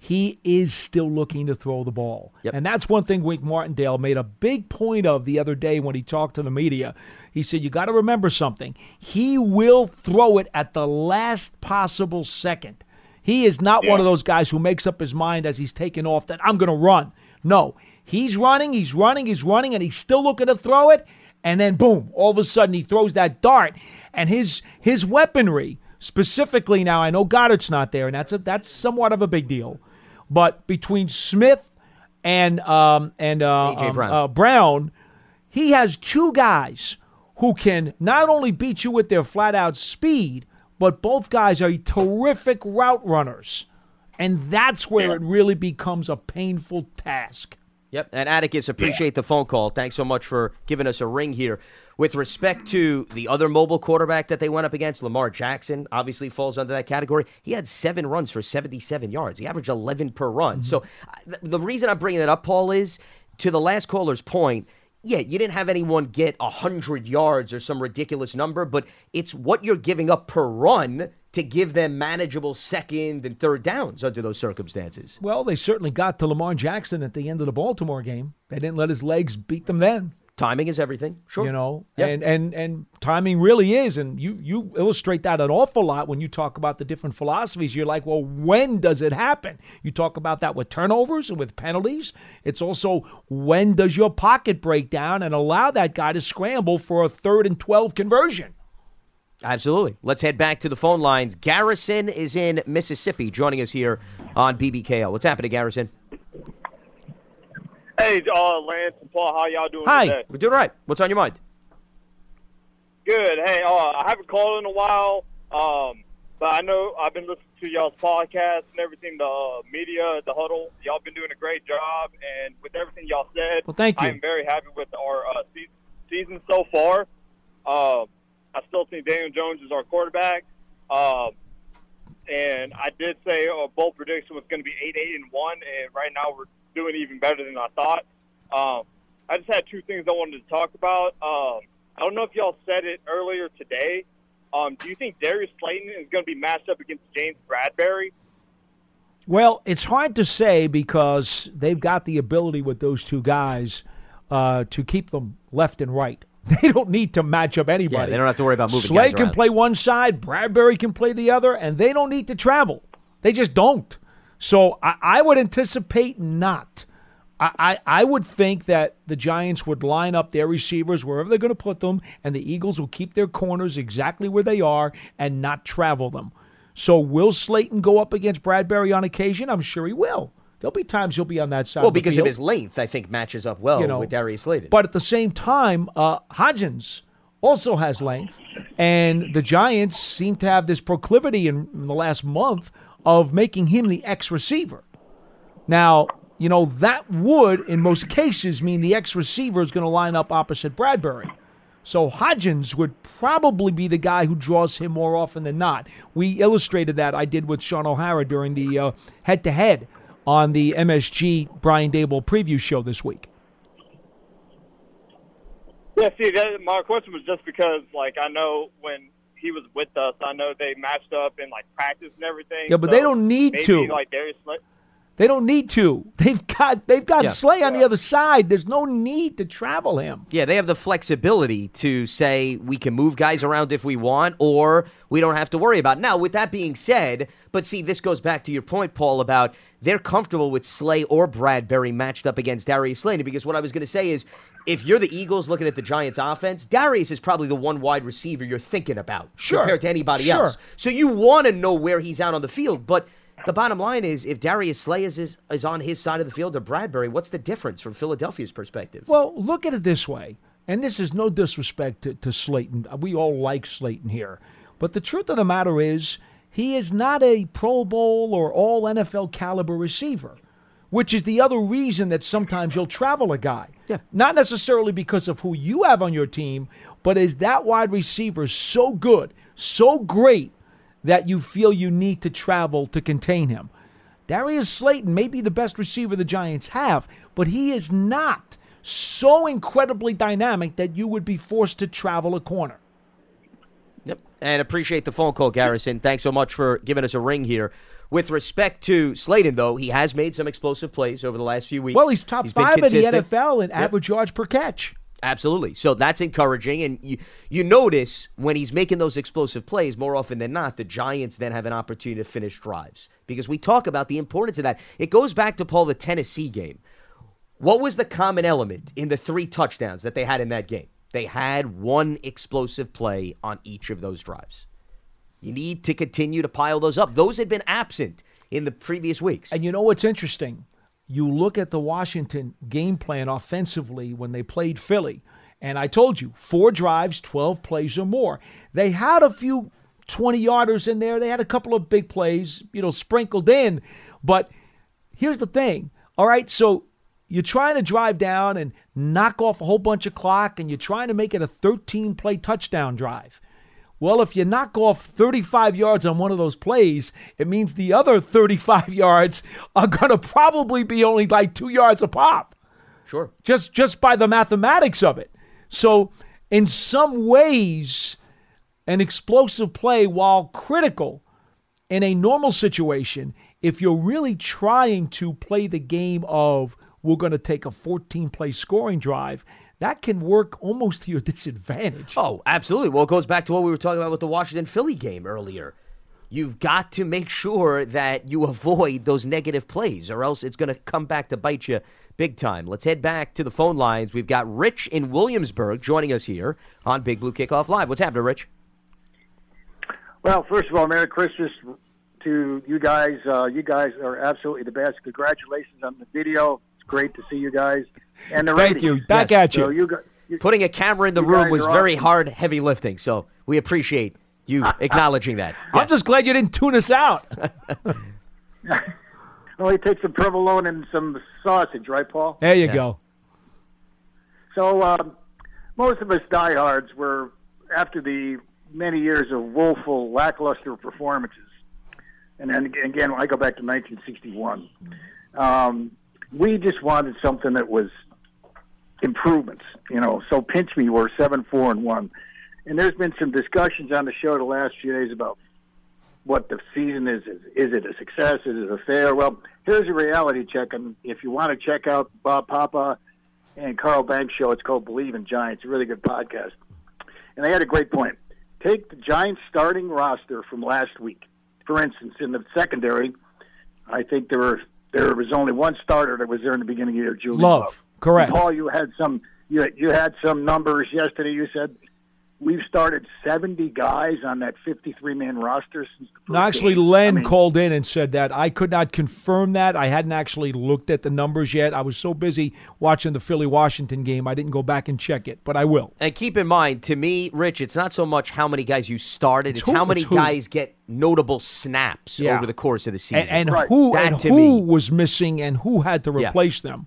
he is still looking to throw the ball. Yep. And that's one thing Wink Martindale made a big point of the other day when he talked to the media. He said, you got to remember something. He will throw it at the last possible second. He is not yeah. one of those guys who makes up his mind as he's taking off that I'm going to run. No, he's running, he's running, he's running, and he's still looking to throw it. And then, boom, all of a sudden he throws that dart. And his his weaponry, specifically now, I know Goddard's not there, and that's a, that's somewhat of a big deal. But between Smith and um, and uh, um, Brown. Uh, Brown, he has two guys who can not only beat you with their flat-out speed, but both guys are terrific route runners. And that's where yeah. it really becomes a painful task. Yep, and Atticus, appreciate yeah. the phone call. Thanks so much for giving us a ring here. With respect to the other mobile quarterback that they went up against, Lamar Jackson obviously falls under that category. He had seven runs for seventy-seven yards. He averaged eleven per run. Mm-hmm. So th- the reason I'm bringing that up, Paul, is to the last caller's point, yeah, you didn't have anyone get one hundred yards or some ridiculous number, but it's what you're giving up per run to give them manageable second and third downs under those circumstances. Well, they certainly got to Lamar Jackson at the end of the Baltimore game. They didn't let his legs beat them then. Timing is everything, sure. You know, yep. and, and and timing really is. And you, you illustrate that an awful lot when you talk about the different philosophies. You're like, well, when does it happen? You talk about that with turnovers and with penalties. It's also when does your pocket break down and allow that guy to scramble for a third and twelve conversion? Absolutely. Let's head back to the phone lines. Garrison is in Mississippi joining us here on B B K L. What's happening, Garrison? Hey, uh, Lance and Paul, how y'all doing Hi. today? Hi, we're doing all right. What's on your mind? Good. Hey, uh, I haven't called in a while, um, but I know I've been listening to y'all's podcast and everything, the uh, media, the huddle. Y'all been doing a great job, and with everything y'all said, well, thank you. I'm very happy with our uh, se- season so far. Um, uh, I still think Daniel Jones is our quarterback. Um, uh, and I did say a bold prediction was going to be eight, eight, and one, and right now we're doing even better than I thought. Um, I just had two things I wanted to talk about. Um, I don't know if y'all said it earlier today. Um, do you think Darius Slayton is going to be matched up against James Bradberry? Well, it's hard to say because they've got the ability with those two guys uh, to keep them left and right. They don't need to match up anybody. Yeah, they don't have to worry about moving Slay guys can play one side, Bradberry can play the other, and they don't need to travel. They just don't. So I, I would anticipate not. I, I would think that the Giants would line up their receivers wherever they're going to put them, and the Eagles will keep their corners exactly where they are and not travel them. So will Slayton go up against Bradberry on occasion? I'm sure he will. There'll be times he'll be on that side. Well, of the because field. Of his length, I think, matches up well you know, with Darius Slayton. But at the same time, uh, Hodgins also has length, and the Giants seem to have this proclivity in, in the last month of making him the X receiver. Now, you know, that would, in most cases, mean the X receiver is going to line up opposite Bradberry. So Hodgins would probably be the guy who draws him more often than not. We illustrated that, I did with Sean O'Hara during the uh, head-to-head on the M S G Brian Daboll preview show this week. Yeah, see, that, my question was just because, like, I know when he was with us, I know they matched up in, like, practice and everything. Yeah, but so they don't need maybe, to. Like, Darius Slay- They don't need to. They've got they've got yeah. Slay on yeah. the other side. There's no need to travel him. Yeah, they have the flexibility to say we can move guys around if we want or we don't have to worry about it. Now, with that being said, but see, this goes back to your point, Paul, about they're comfortable with Slay or Bradberry matched up against Darius Slayton because what I was going to say is if you're the Eagles looking at the Giants' offense, Darius is probably the one wide receiver you're thinking about sure. compared to anybody sure. else. So you want to know where he's out on the field, but the bottom line is, if Darius Slay is, is is on his side of the field or Bradberry, what's the difference from Philadelphia's perspective? Well, look at it this way, and this is no disrespect to, to Slayton. We all like Slayton here. But the truth of the matter is, he is not a Pro Bowl or all-N F L caliber receiver, which is the other reason that sometimes you'll travel a guy. Yeah. Not necessarily because of who you have on your team, but is that wide receiver so good, so great, that you feel you need to travel to contain him. Darius Slayton may be the best receiver the Giants have, but he is not so incredibly dynamic that you would be forced to travel a corner. Yep, and appreciate the phone call, Garrison. Thanks so much for giving us a ring here. With respect to Slayton, though, he has made some explosive plays over the last few weeks. Well, he's top he's five in the N F L in yep. average yards per catch. Absolutely. So that's encouraging. And you, you notice when he's making those explosive plays, more often than not, the Giants then have an opportunity to finish drives because we talk about the importance of that. It goes back to, Paul, the Tennessee game. What was the common element in the three touchdowns that they had in that game? They had one explosive play on each of those drives. You need to continue to pile those up. Those had been absent in the previous weeks. And you know what's interesting? You look at the Washington game plan offensively when they played Philly, and I told you, four drives, twelve plays or more. They had a few twenty-yarders in there. They had a couple of big plays, you know, sprinkled in. But here's the thing, all right, so you're trying to drive down and knock off a whole bunch of clock, and you're trying to make it a thirteen-play touchdown drive. Well, if you knock off thirty-five yards on one of those plays, it means the other thirty-five yards are going to probably be only like two yards a pop. Sure. Just just by the mathematics of it. So in some ways, an explosive play, while critical in a normal situation, if you're really trying to play the game of we're going to take a fourteen-play scoring drive, that can work almost to your disadvantage. Oh, absolutely. Well, it goes back to what we were talking about with the Washington-Philly game earlier. You've got to make sure that you avoid those negative plays or else it's going to come back to bite you big time. Let's head back to the phone lines. We've got Rich in Williamsburg joining us here on Big Blue Kickoff Live. What's happening, Rich? Well, first of all, Merry Christmas to you guys. Uh, you guys are absolutely the best. Congratulations on the video. Great to see you guys. And the Thank ratings. you. Back yes. at you. So you, got, you. Putting a camera in the room was very awesome. hard, heavy lifting, so we appreciate you acknowledging that. Yes. I'm just glad you didn't tune us out. Well, he takes some provolone and some sausage, right, Paul? There you yeah. go. So um, most of us diehards were, after the many years of woeful, lackluster performances, And, and again, I go back to nineteen sixty-one. Um, we just wanted something that was improvements, you know. So pinch me, we're seven, four, and one. And there's been some discussions on the show the last few days about what the season is. Is, is it a success? Is it a failure? Well, here's a reality check. And if you want to check out Bob Papa and Carl Banks' show, it's called Believe in Giants. A really good podcast. And they had a great point. Take the Giants starting roster from last week. For instance, in the secondary, I think there were there was only one starter that was there in the beginning of the year, Julian Love. Love. Correct. And Paul, you had some you had, you had some numbers yesterday. You said we've started seventy guys on that fifty-three man roster since the first no, actually, game. Len I mean, called in and said that. I could not confirm that. I hadn't actually looked at the numbers yet. I was so busy watching the Philly-Washington game, I didn't go back and check it, but I will. And keep in mind, to me, Rich, it's not so much how many guys you started. It's, it's who, how many it's guys get notable snaps yeah. over the course of the season. And, and right. who, that, and who was missing and who had to replace yeah. them.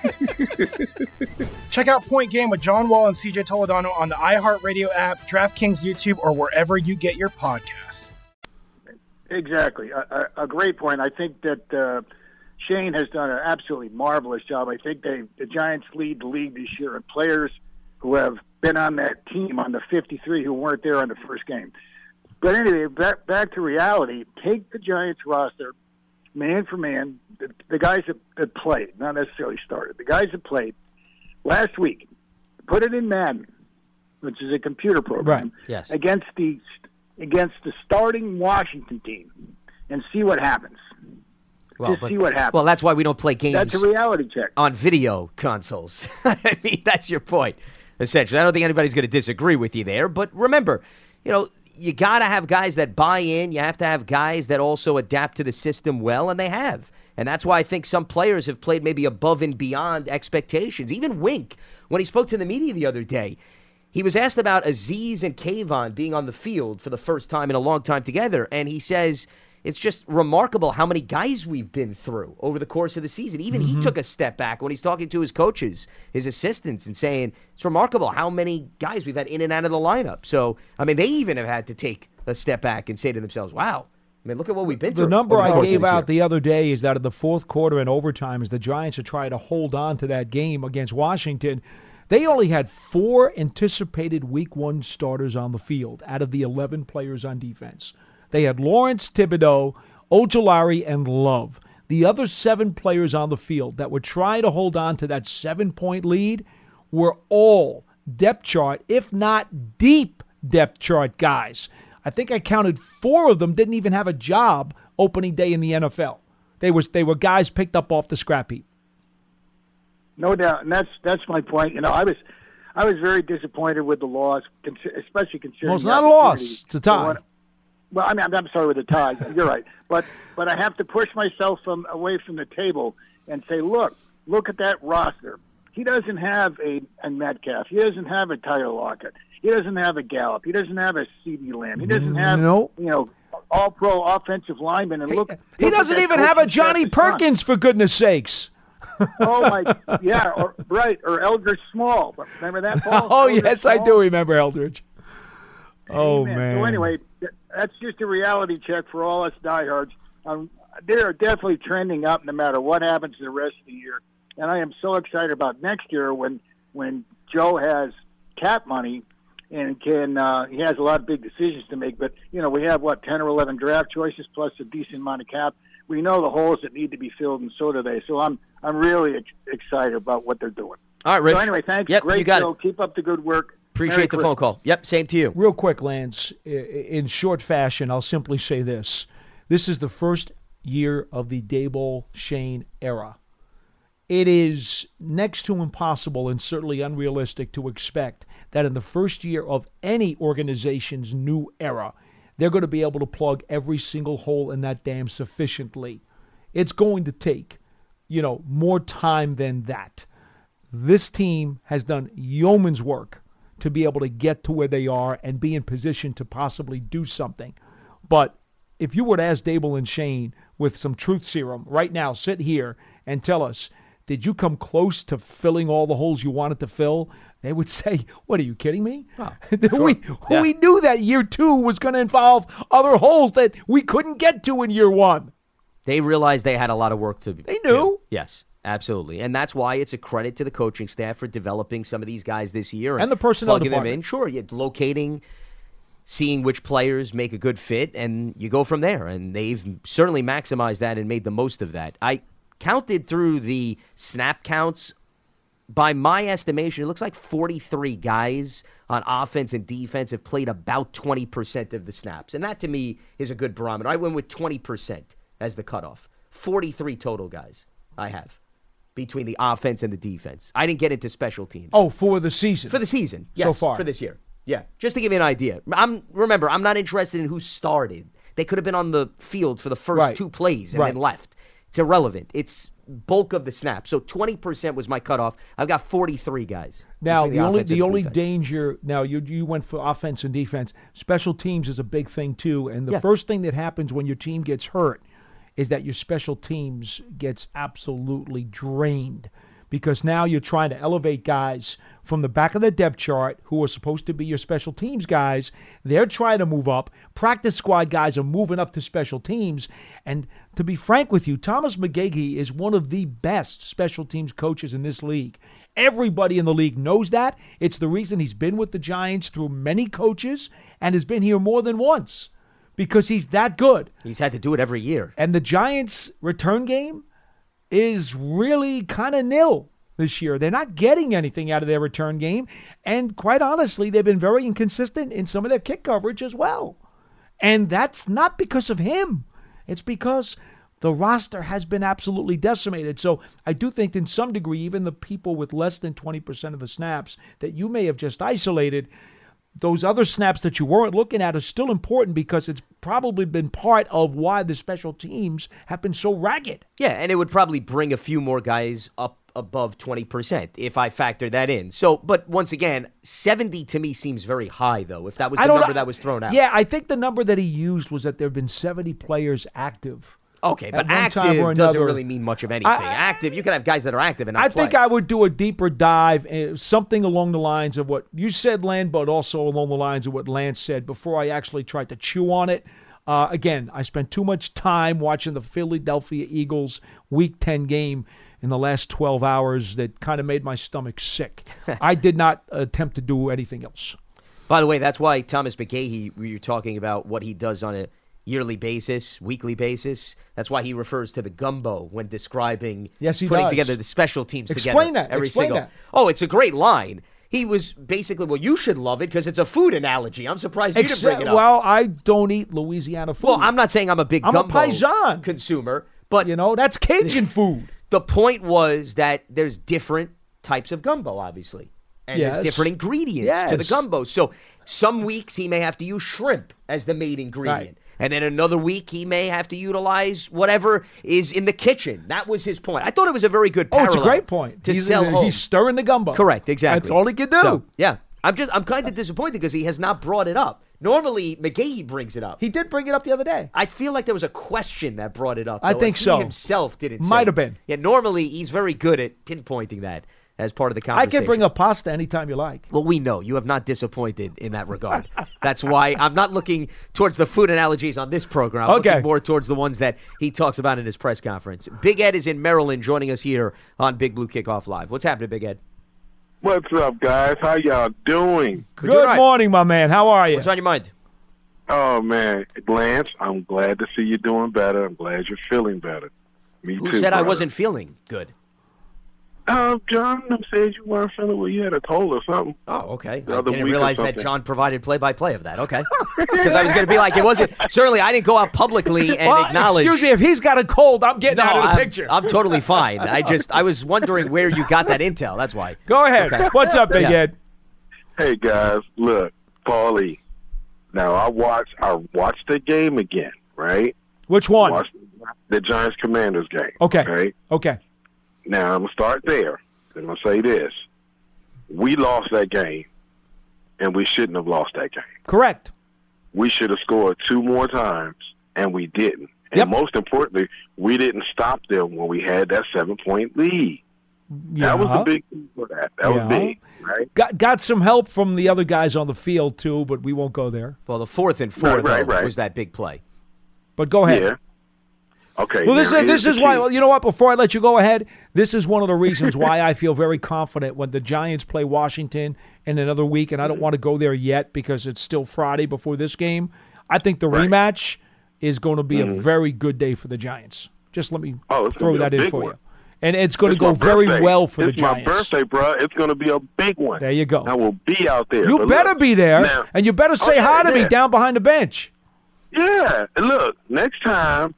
it? Check out Point Game with John Wall and C J Toledano on the iHeartRadio app, DraftKings YouTube, or wherever you get your podcasts. Exactly. A, a, a great point. I think that uh, Shane has done an absolutely marvelous job. I think they, the Giants lead the league this year in players who have been on that team, on the fifty-three, who weren't there on the first game. But anyway, back, back to reality. Take the Giants roster, man for man, the, the guys that, that played, not necessarily started, the guys that played last week, put it in Madden, which is a computer program, right. yes. against the against the starting Washington team, and see what happens. Well, Just but, see what happens. Well, that's why we don't play games. That's a reality check on video consoles. I mean, that's your point, essentially. I don't think anybody's going to disagree with you there. But remember, you know. You got to have guys that buy in. You have to have guys that also adapt to the system well, and they have. And that's why I think some players have played maybe above and beyond expectations. Even Wink, when he spoke to the media the other day, he was asked about Aziz and Kayvon being on the field for the first time in a long time together. And he says, it's just remarkable how many guys we've been through over the course of the season. Even mm-hmm. he took a step back when he's talking to his coaches, his assistants, and saying it's remarkable how many guys we've had in and out of the lineup. So, I mean, they even have had to take a step back and say to themselves, wow, I mean, look at what we've been through. The number I gave out the other day is that in the fourth quarter and overtime, as the Giants are trying to hold on to that game against Washington, they only had four anticipated week one starters on the field out of the eleven players on defense. They had Lawrence, Thibodeau, Ojulari, and Love. The other seven players on the field that were trying to hold on to that seven-point lead were all depth chart, if not deep depth chart guys. I think I counted four of them didn't even have a job opening day in the N F L. They was they were guys picked up off the scrap heap. No doubt, and that's that's my point. You know, I was I was very disappointed with the loss, especially considering. Well, it's not a loss. It's a tie. Well, I mean, I'm sorry with the tie. You're right. But but I have to push myself from away from the table and say, look, look at that roster. He doesn't have a, a Metcalf. He doesn't have a Tyler Lockett. He doesn't have a Gallup. He doesn't have a CeeDee Lamb. He doesn't have, nope. you know, all-pro offensive lineman. And look, He, look he doesn't even have a Johnny Perkins, for goodness sakes. oh, my. Yeah, or, right. Or Eldridge Small. Remember that, Paul? oh, Eldridge yes, Small? I do remember Eldridge. Oh, Amen. man. So anyway, that's just a reality check for all us diehards. Um, they are definitely trending up no matter what happens the rest of the year. And I am so excited about next year when when Joe has cap money and can uh, he has a lot of big decisions to make. But, you know, we have, what, ten or eleven draft choices plus a decent amount of cap. We know the holes that need to be filled, and so do they. So I'm, I'm really ex- excited about what they're doing. All right, Rich. So anyway, thanks. Yep, Great you got show. It. Keep up the good work. Appreciate Merry the Christmas. Phone call. Yep, same to you. Real quick, Lance, in short fashion, I'll simply say this. This is the first year of the Daboll-Shane era. It is next to impossible and certainly unrealistic to expect that in the first year of any organization's new era, they're going to be able to plug every single hole in that dam sufficiently. It's going to take, you know, more time than that. This team has done yeoman's work to be able to get to where they are and be in position to possibly do something. But if you were to ask Daboll and Shane with some truth serum right now, sit here and tell us, did you come close to filling all the holes you wanted to fill? They would say, what, are you kidding me? Oh, sure. we, yeah. we knew that year two was going to involve other holes that we couldn't get to in year one. They realized they had a lot of work to do. They knew. Do. Yes, absolutely. And that's why it's a credit to the coaching staff for developing some of these guys this year. And, and the personnel plugging department. Them in. Sure, you're locating, seeing which players make a good fit, and you go from there. And they've certainly maximized that and made the most of that. I counted through the snap counts, by my estimation, it looks like forty-three guys on offense and defense have played about twenty percent of the snaps. And that, to me, is a good barometer. I went with twenty percent as the cutoff. forty-three total guys I have between the offense and the defense. I didn't get into special teams. Oh, for the season. For the season, yes. So far. For this year. Yeah, just to give you an idea. I'm Remember, I'm not interested in who started. They could have been on the field for the first right. two plays and right. then left. It's irrelevant. It's bulk of the snap. So twenty percent was my cutoff. I've got forty-three guys. Now, the, the only the, the only defense. danger, now you you went for offense and defense. Special teams is a big thing too. And the yeah. first thing that happens when your team gets hurt is that your special teams gets absolutely drained because now you're trying to elevate guys from the back of the depth chart who are supposed to be your special teams guys. They're trying to move up. Practice squad guys are moving up to special teams. And to be frank with you, Thomas McGahee is one of the best special teams coaches in this league. Everybody in the league knows that. It's the reason he's been with the Giants through many coaches and has been here more than once because he's that good. He's had to do it every year. And the Giants' return game is really kind of nil this year. They're not getting anything out of their return game. And quite honestly, they've been very inconsistent in some of their kick coverage as well. And that's not because of him. It's because the roster has been absolutely decimated. So I do think in some degree, even the people with less than twenty percent of the snaps that you may have just isolated, those other snaps that you weren't looking at are still important because it's probably been part of why the special teams have been so ragged. Yeah, and it would probably bring a few more guys up above twenty percent if I factor that in. So, but once again, seventy to me seems very high, though, if that was the number know. that was thrown out. Yeah, I think the number that he used was that there have been seventy players active. Okay, but active doesn't really mean much of anything. I, active, you can have guys that are active and not I play. think I would do a deeper dive, something along the lines of what you said, Len, but also along the lines of what Lance said before I actually tried to chew on it. Uh, again, I spent too much time watching the Philadelphia Eagles Week ten game in the last twelve hours that kind of made my stomach sick. I did not attempt to do anything else. By the way, that's why Thomas McGahee, you're talking about what he does on a yearly basis, weekly basis. That's why he refers to the gumbo when describing yes, he putting does. together the special teams Explain together. That. Every Explain single. that. Oh, it's a great line. He was basically, well, you should love it because it's a food analogy. I'm surprised you Except, didn't bring it up. Well, I don't eat Louisiana food. Well, I'm not saying I'm a big I'm gumbo a Paisan. consumer. But, you know, that's Cajun food. The point was that there's different types of gumbo, obviously. And yes. there's different ingredients yes. to the gumbo. So some weeks he may have to use shrimp as the main ingredient. Right. And then another week, he may have to utilize whatever is in the kitchen. That was his point. I thought it was a very good parallel. Oh, it's a great point. To he's, sell he's home. He's stirring the gumbo. Correct, exactly. That's all he could do. So, yeah. I'm just, I'm kind of disappointed because he has not brought it up. Normally, McGahee brings it up. He did bring it up the other day. I feel like there was a question that brought it up. Though. I think like so. He himself didn't Might have been. Yeah, normally, he's very good at pinpointing that as part of the conversation. I can bring up pasta anytime you like. Well, we know. You have not disappointed in that regard. That's why I'm not looking towards the food analogies on this program. I'm okay. looking more towards the ones that he talks about in his press conference. Big Ed is in Maryland joining us here on Big Blue Kickoff Live. What's happening, Big Ed? What's up, guys? How y'all doing? Good, Good right. morning, my man. How are you? What's on your mind? Oh, man. Lance, I'm glad to see you doing better. I'm glad you're feeling better. Me Who too, said brother. I wasn't feeling good? Uh, John said you weren't feeling well. You had a cold or something. Oh, okay. I didn't realize that John provided play-by-play of that. Okay. Because I was going to be like, it wasn't. Certainly, I didn't go out publicly and well, acknowledge. Excuse me, if he's got a cold, I'm getting no, out of the I'm, picture. I'm totally fine. I just, I was wondering where you got that intel. That's why. Go ahead. Okay. What's up, Big yeah. Ed? Hey, guys. Look, Paulie. Now, I watched, I watched the game again, right? Which one? Watched the Giants-Commanders game. Okay. Right? Okay. Now, I'm going to start there. I'm going to say this. We lost that game, and we shouldn't have lost that game. Correct. We should have scored two more times, and we didn't. And yep. most importantly, we didn't stop them when we had that seven-point lead. Yeah. That was the big thing for that. That yeah. was big, right? Got, got some help from the other guys on the field, too, but we won't go there. Well, the fourth and fourth right, right, though, right. was that big play. But go ahead. Yeah. Okay. Well, this is this is why. Well, you know what? Before I let you go ahead, this is one of the reasons why I feel very confident when the Giants play Washington in another week, and I don't want to go there yet because it's still Friday before this game. I think the right. rematch is going to be mm-hmm. a very good day for the Giants. Just let me oh, throw that in for one. you, and it's going it's to go very birthday. well for it's the Giants. It's my birthday, bro. It's going to be a big one. There you go. I will be out there. You better look, be there, now, and you better say okay, hi to yeah. me down behind the bench. Yeah. Look, next time.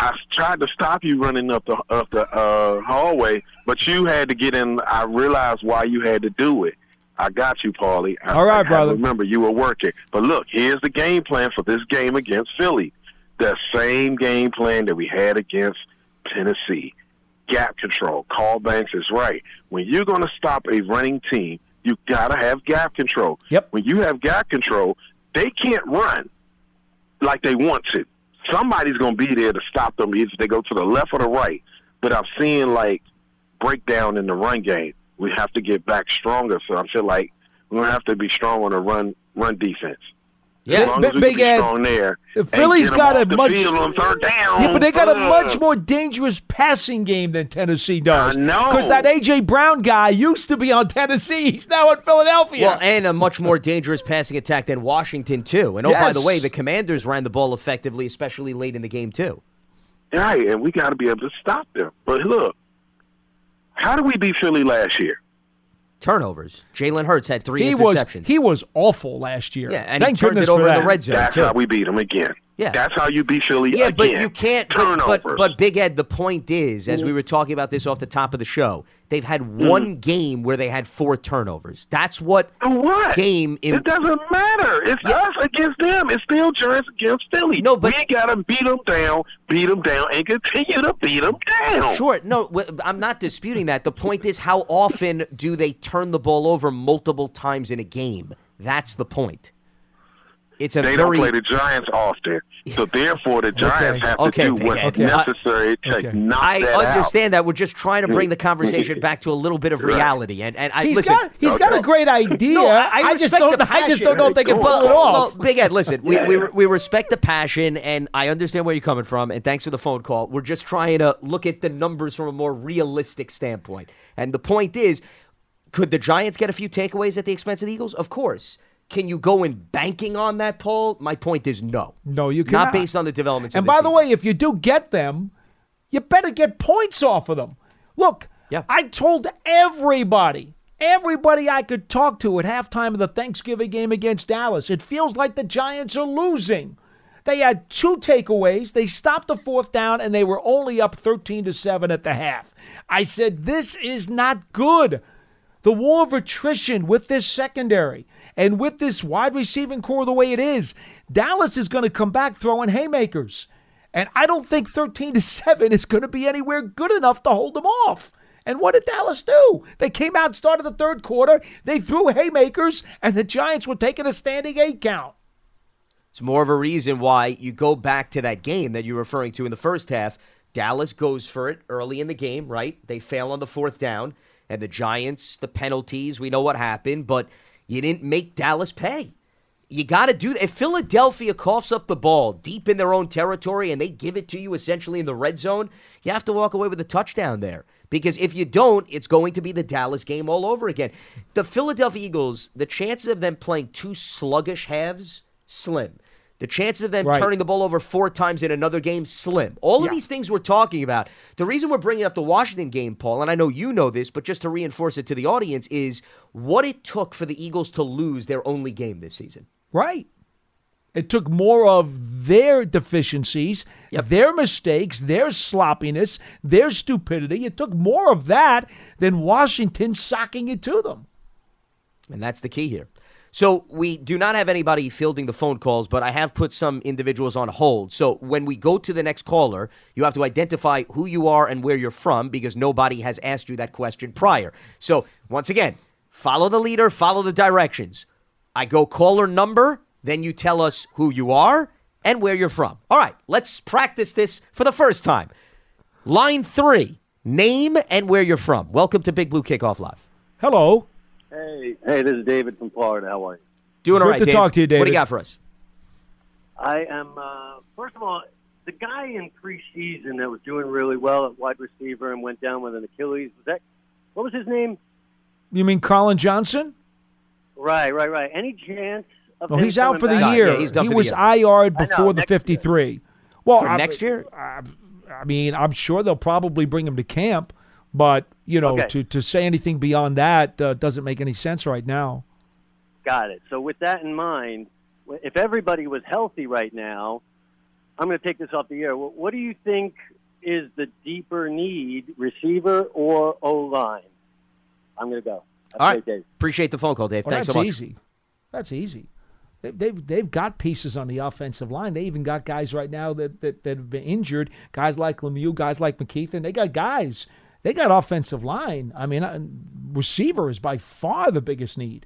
I tried to stop you running up the up the uh, hallway, but you had to get in. I realized why you had to do it. I got you, Paulie. I, All right, I brother. Remember, you were working. But look, here's the game plan for this game against Philly. The same game plan that we had against Tennessee. Gap control. Carl Banks is right. When you're going to stop a running team, you got to have gap control. Yep. When you have gap control, they can't run like they want to. Somebody's going to be there to stop them either they go to the left or the right. But I'm seeing, like, breakdown in the run game. We have to get back stronger. So I feel like we're going to have to be strong on the run run defense. Yeah, as long B- as we Big can be strong there. Philly's got a much – yeah, but they got a much more dangerous passing game than Tennessee does. I know. Because that A J. Brown guy used to be on Tennessee. He's now in Philadelphia. Well, and a much more dangerous passing attack than Washington, too. And, oh, yes. by the way, the Commanders ran the ball effectively, especially late in the game, too. Right, and we got to be able to stop them. But, look, how did we beat Philly last year? Turnovers. Jalen Hurts had three he interceptions. Was, he was awful last year. Yeah, and Thank he turned it over in the red zone. That's too. how we beat him again. Yeah. That's how you beat Philly yeah, again. Yeah, but you can't. Turnovers. But, but, but, Big Ed, the point is, as we were talking about this off the top of the show, they've had mm. one game where they had four turnovers. That's what, what? game. Im- it doesn't matter. It's yeah. us against them. It's still Giants against Philly. No, but we got to beat them down, beat them down, and continue to beat them down. Sure. No, I'm not disputing that. The point is, how often do they turn the ball over multiple times in a game? That's the point. It's a they very... don't play the Giants often, so therefore the Giants okay. have to okay, do what's okay. necessary to okay. knock I that I understand out. that. We're just trying to bring the conversation back to a little bit of reality. And, and I, he's listen, got, he's okay. got a great idea. No, I, I, I, just don't, I just don't know if they can pull it off. Well, Big Ed, listen, we, yeah. we we respect the passion, and I understand where you're coming from, and thanks for the phone call. We're just trying to look at the numbers from a more realistic standpoint. And the point is, could the Giants get a few takeaways at the expense of the Eagles? Of course. Can you go in banking on that, Paul? My point is no. No, you cannot. Not based on the developments. And by the way, if you do get them, you better get points off of them. Look, yeah. I told everybody, everybody I could talk to at halftime of the Thanksgiving game against Dallas, it feels like the Giants are losing. They had two takeaways. They stopped the fourth down, and they were only up thirteen to seven at the half. I said, this is not good. The war of attrition with this secondary and with this wide receiving core the way it is, Dallas is going to come back throwing haymakers. And I don't think thirteen to seven is going to be anywhere good enough to hold them off. And what did Dallas do? They came out and started the third quarter. They threw haymakers, and the Giants were taking a standing eight count. It's more of a reason why you go back to that game that you're referring to in the first half. Dallas goes for it early in the game, right? They fail on the fourth down. And the Giants, the penalties, we know what happened, but you didn't make Dallas pay. You got to do that. If Philadelphia coughs up the ball deep in their own territory and they give it to you essentially in the red zone, you have to walk away with a touchdown there. Because if you don't, it's going to be the Dallas game all over again. The Philadelphia Eagles, the chances of them playing two sluggish halves, slim. The chances of them right. turning the ball over four times in another game, slim. All of yeah. these things we're talking about. The reason we're bringing up the Washington game, Paul, and I know you know this, but just to reinforce it to the audience, is what it took for the Eagles to lose their only game this season. Right. It took more of their deficiencies, yep. their mistakes, their sloppiness, their stupidity. It took more of that than Washington socking it to them. And that's the key here. So we do not have anybody fielding the phone calls, but I have put some individuals on hold. So when we go to the next caller, you have to identify who you are and where you're from, because nobody has asked you that question prior. So once again, follow the leader, follow the directions. I go caller number, then you tell us who you are and where you're from. All right, let's practice this for the first time. Line three, name and where you're from. Welcome to Big Blue Kickoff Live. Hello. Hey, hey, this is David from Florida. How are you? Doing all right, David. Good to talk to you, David. What do you got for us? I am, uh, first of all, the guy in preseason that was doing really well at wide receiver and went down with an Achilles, was that, what was his name? You mean Colin Johnson? Right, right, right. Any chance of well, him he's out for the back? year. Yeah, he's done he for was the year. I R'd before know, the fifty-three. Year. Well, for I'm, next year? I, I mean, I'm sure they'll probably bring him to camp. But, you know, okay. to, to say anything beyond that uh, doesn't make any sense right now. Got it. So with that in mind, if everybody was healthy right now, I'm going to take this off the air. What do you think is the deeper need, receiver or O-line? I'm going to go. That's All right. Dave. Appreciate the phone call, Dave. Oh, Thanks so much. That's easy. That's easy. They've, they've, they've got pieces on the offensive line. They even got guys right now that, that, that have been injured, guys like Lemieux, guys like McKeithen. They got guys. They got offensive line. I mean, receiver is by far the biggest need.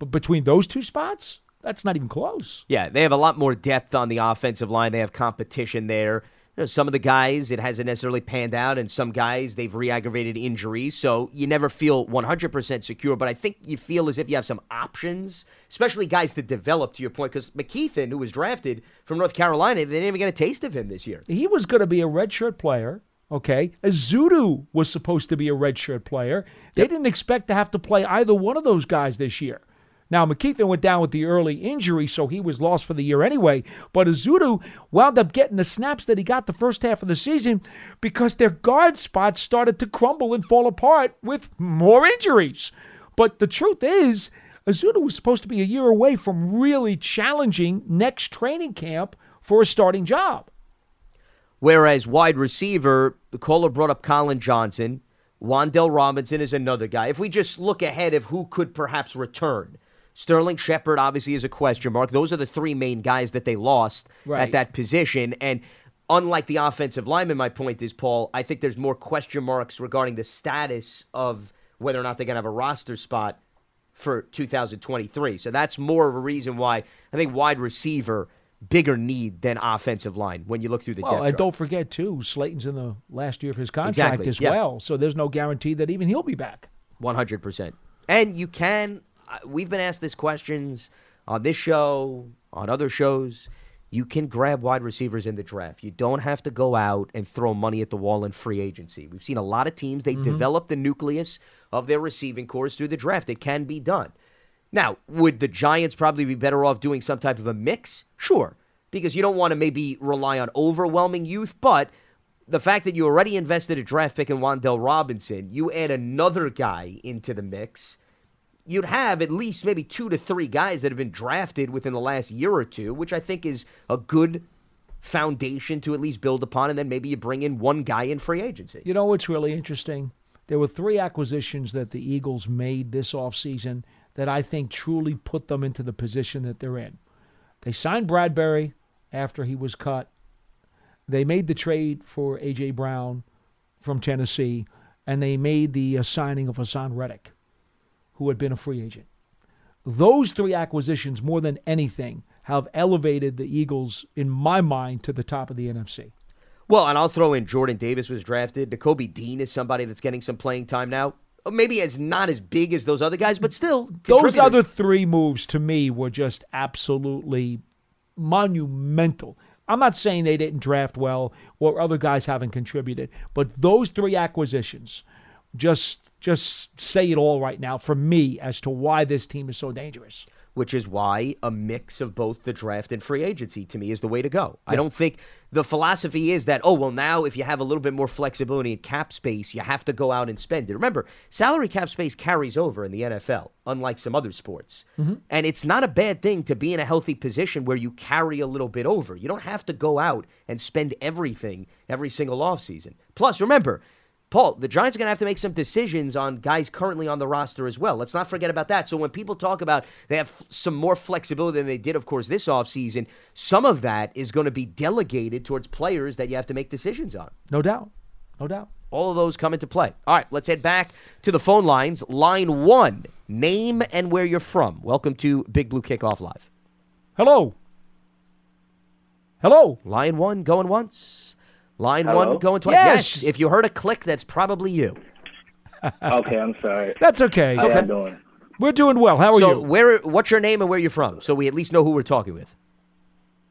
But between those two spots, that's not even close. Yeah, they have a lot more depth on the offensive line. They have competition there. You know, some of the guys, it hasn't necessarily panned out, and some guys, they've re-aggravated injuries. So you never feel one hundred percent secure, but I think you feel as if you have some options, especially guys that develop, to your point, because McKeithen, who was drafted from North Carolina, they didn't even get a taste of him this year. He was going to be a redshirt player. Okay, Azudu was supposed to be a redshirt player. They yep. didn't expect to have to play either one of those guys this year. Now, McKeithen went down with the early injury, so he was lost for the year anyway. But Azudu wound up getting the snaps that he got the first half of the season because their guard spots started to crumble and fall apart with more injuries. But the truth is, Azudu was supposed to be a year away from really challenging next training camp for a starting job. Whereas wide receiver, the caller brought up Colin Johnson. Wan'Dale Robinson is another guy. If we just look ahead of who could perhaps return, Sterling Shepard obviously is a question mark. Those are the three main guys that they lost right. at that position. And unlike the offensive lineman, my point is, Paul, I think there's more question marks regarding the status of whether or not they're going to have a roster spot for two thousand twenty-three. So that's more of a reason why I think wide receiver bigger need than offensive line when you look through the well, depth. And chart. Don't forget, too, Slayton's in the last year of his contract exactly. as yep. well, so there's no guarantee that even he'll be back. one hundred percent. And you can, we've been asked these questions on this show, on other shows, you can grab wide receivers in the draft. You don't have to go out and throw money at the wall in free agency. We've seen a lot of teams, they mm-hmm. develop the nucleus of their receiving corps through the draft. It can be done. Now, would the Giants probably be better off doing some type of a mix? Sure, because you don't want to maybe rely on overwhelming youth, but the fact that you already invested a draft pick in Wan'Dale Robinson, you add another guy into the mix, you'd have at least maybe two to three guys that have been drafted within the last year or two, which I think is a good foundation to at least build upon, and then maybe you bring in one guy in free agency. You know what's really interesting? There were three acquisitions that the Eagles made this offseason that I think truly put them into the position that they're in. They signed Bradberry after he was cut. They made the trade for A J. Brown from Tennessee, and they made the signing of Haason Reddick, who had been a free agent. Those three acquisitions, more than anything, have elevated the Eagles, in my mind, to the top of the N F C. Well, and I'll throw in Jordan Davis was drafted. Nakobe Dean is somebody that's getting some playing time now. Maybe it's not as big as those other guys, but still. Those other three moves to me were just absolutely monumental. I'm not saying they didn't draft well or other guys haven't contributed, but those three acquisitions just just say it all right now for me as to why this team is so dangerous. which is why a mix of both the draft and free agency, to me, is the way to go. Yeah. I don't think the philosophy is that, oh, well, now if you have a little bit more flexibility in cap space, you have to go out and spend it. Remember, salary cap space carries over in the N F L, unlike some other sports. Mm-hmm. And it's not a bad thing to be in a healthy position where you carry a little bit over. You don't have to go out and spend everything every single offseason. Plus, remember, Paul, the Giants are going to have to make some decisions on guys currently on the roster as well. Let's not forget about that. So when people talk about they have f- some more flexibility than they did, of course, this offseason, some of that is going to be delegated towards players that you have to make decisions on. No doubt. No doubt. All of those come into play. All right, let's head back to the phone lines. Line one, name and where you're from. Welcome to Big Blue Kickoff Live. Hello. Hello. Line one going once. Line Hello? one going twice. Yes. yes. If you heard a click, that's probably you. Okay, I'm sorry. That's okay. How okay. you doing? We're doing well. How are so you? So, where? What's your name and where you're from? So we at least know who we're talking with.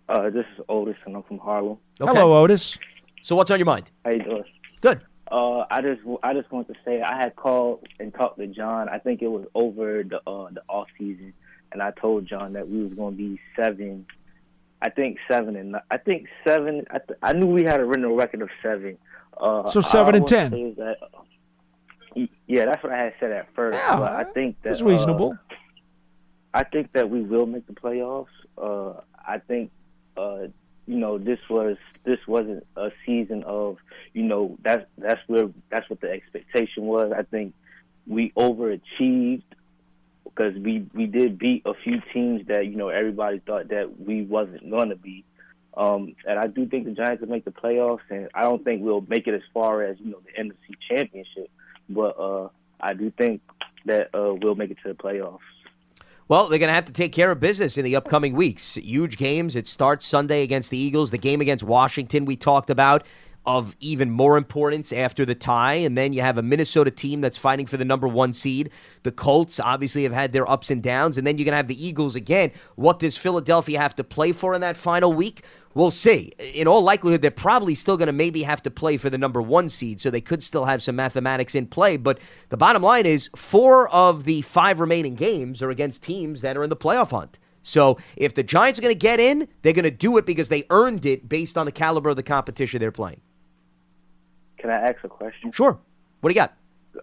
Uh, this is Otis, and I'm from Harlem. Okay. Hello, Otis. So, what's on your mind? How you doing? Good. Uh, I just, I just want to say I had called and talked to John. I think it was over the uh, the off season, and I told John that we was going to be seven. I think seven and I think seven. I, th- I knew we had a rental record of seven. Uh, so seven and ten. That, uh, yeah, that's what I had said at first. Yeah, but I think that, that's reasonable. Uh, I think that we will make the playoffs. Uh, I think uh, you know this was this wasn't a season of you know that's that's where that's what the expectation was. I think we overachieved. Because we, we did beat a few teams that, you know, everybody thought that we wasn't going to beat. Um, and I do think the Giants will make the playoffs, and I don't think we'll make it as far as, you know, the N F C Championship. But uh, I do think that uh, we'll make it to the playoffs. Well, they're going to have to take care of business in the upcoming weeks. Huge games. It starts Sunday against the Eagles. The game against Washington we talked about of even more importance after the tie. And then you have a Minnesota team that's fighting for the number one seed. The Colts obviously have had their ups and downs. And then you're going to have the Eagles again. What does Philadelphia have to play for in that final week? We'll see. In all likelihood, they're probably still going to maybe have to play for the number one seed, so they could still have some mathematics in play. But the bottom line is four of the five remaining games are against teams that are in the playoff hunt. So if the Giants are going to get in, they're going to do it because they earned it based on the caliber of the competition they're playing. Can I ask a question? Sure. What do you got?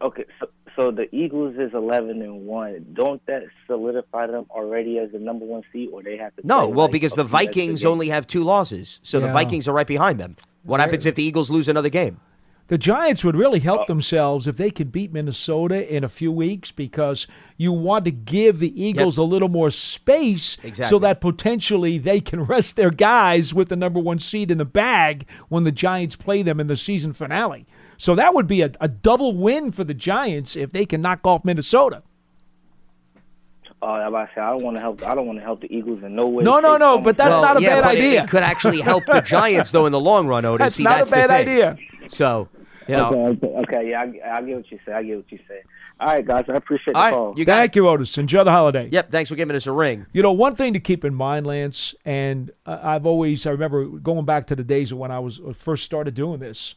Okay, so, so the Eagles is eleven and one. Don't that solidify them already as the number one seed, or they have to? No, well, like, because the Vikings only have two losses, so yeah. the Vikings are right behind them. What happens if the Eagles lose another game? The Giants would really help oh. themselves if they could beat Minnesota in a few weeks, because you want to give the Eagles yep. a little more space exactly. so that potentially they can rest their guys with the number one seed in the bag when the Giants play them in the season finale. So that would be a, a double win for the Giants if they can knock off Minnesota. Uh, I say I don't want to help. I don't want to help the Eagles in no way. No, no, no. But that's well, not a yeah, bad idea. It, it could actually help the Giants though in the long run, Otis. That's See, not that's a bad idea. So. You know. Okay, okay, yeah, I, I get what you say. I get what you say. All right, guys, I appreciate the All call. Right, you Thank it. you, Otis. Enjoy the holiday. Yep, thanks for giving us a ring. You know, one thing to keep in mind, Lance, and uh, I've always, I remember going back to the days of when I was first started doing this,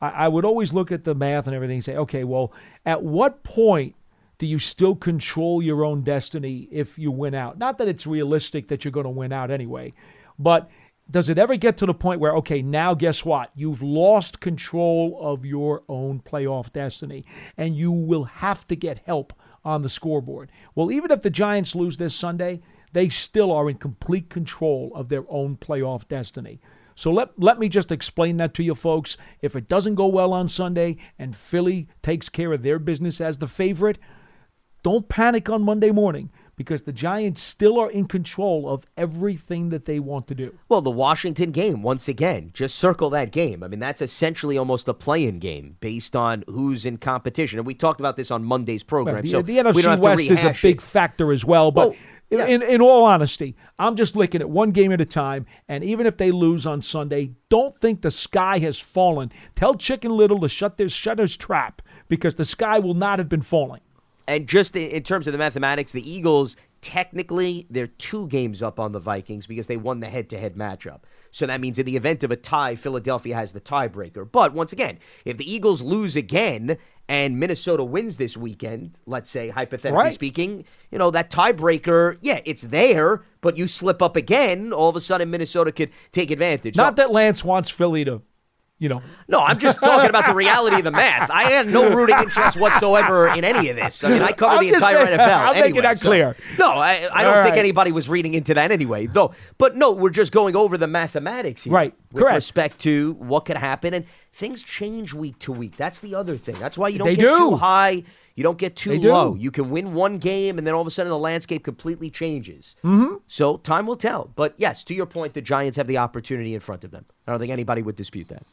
I, I would always look at the math and everything and say, okay, well, at what point do you still control your own destiny if you win out? Not that it's realistic that you're going to win out anyway, but does it ever get to the point where, okay, now guess what? You've lost control of your own playoff destiny, and you will have to get help on the scoreboard. Well, even if the Giants lose this Sunday, they still are in complete control of their own playoff destiny. So let, let me just explain that to you folks. If it doesn't go well on Sunday and Philly takes care of their business as the favorite, don't panic on Monday morning, because the Giants still are in control of everything that they want to do. Well, the Washington game, once again, just circle that game. I mean, that's essentially almost a play-in game based on who's in competition. And we talked about this on Monday's program. Right. The, so the N F C West is a big it. factor as well. But well, yeah. in, in all honesty, I'm just looking at one game at a time. And even if they lose on Sunday, don't think the sky has fallen. Tell Chicken Little to shut their, shut his trap, because the sky will not have been falling. And just in terms of the mathematics, the Eagles Technically, they're two games up on the Vikings because they won the head-to-head matchup. So that means in the event of a tie, Philadelphia has the tiebreaker. But once again, if the Eagles lose again and Minnesota wins this weekend, let's say, hypothetically right. speaking, you know, that tiebreaker, yeah, it's there, but you slip up again, all of a sudden Minnesota could take advantage. Not so, that Lance wants Philly to, you know. No, I'm just talking about the reality of the math. I had no rooting interest whatsoever in any of this. I mean, I cover I'll the entire make, N F L. I'll anyway, make it that so. clear. No, I, I don't right. think anybody was reading into that anyway, though. But no, we're just going over the mathematics here. Right, with correct. respect to what could happen. And things change week to week. That's the other thing. That's why you don't they get do. too high. You don't get too low. You can win one game, and then all of a sudden the landscape completely changes. Mm-hmm. So time will tell. But, yes, to your point, the Giants have the opportunity in front of them. I don't think anybody would dispute that.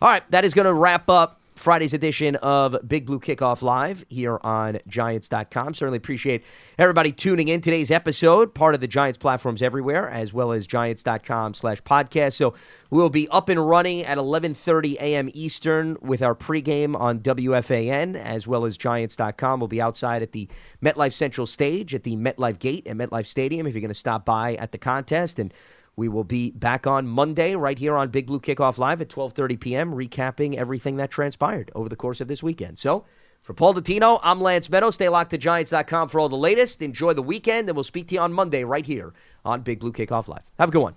All right, that is going to wrap up Friday's edition of Big Blue Kickoff Live here on Giants dot com. Certainly appreciate everybody tuning in. Today's episode, part of the Giants platforms everywhere, as well as Giants dot com slash podcast. So we'll be up and running at eleven thirty a.m. Eastern with our pregame on W F A N, as well as Giants dot com. We'll be outside at the MetLife Central Stage at the MetLife Gate at MetLife Stadium if you're going to stop by at the contest. And we will be back on Monday right here on Big Blue Kickoff Live at twelve thirty p.m., recapping everything that transpired over the course of this weekend. So, for Paul Dottino, I'm Lance Medow. Stay locked to Giants dot com for all the latest. Enjoy the weekend, and we'll speak to you on Monday right here on Big Blue Kickoff Live. Have a good one.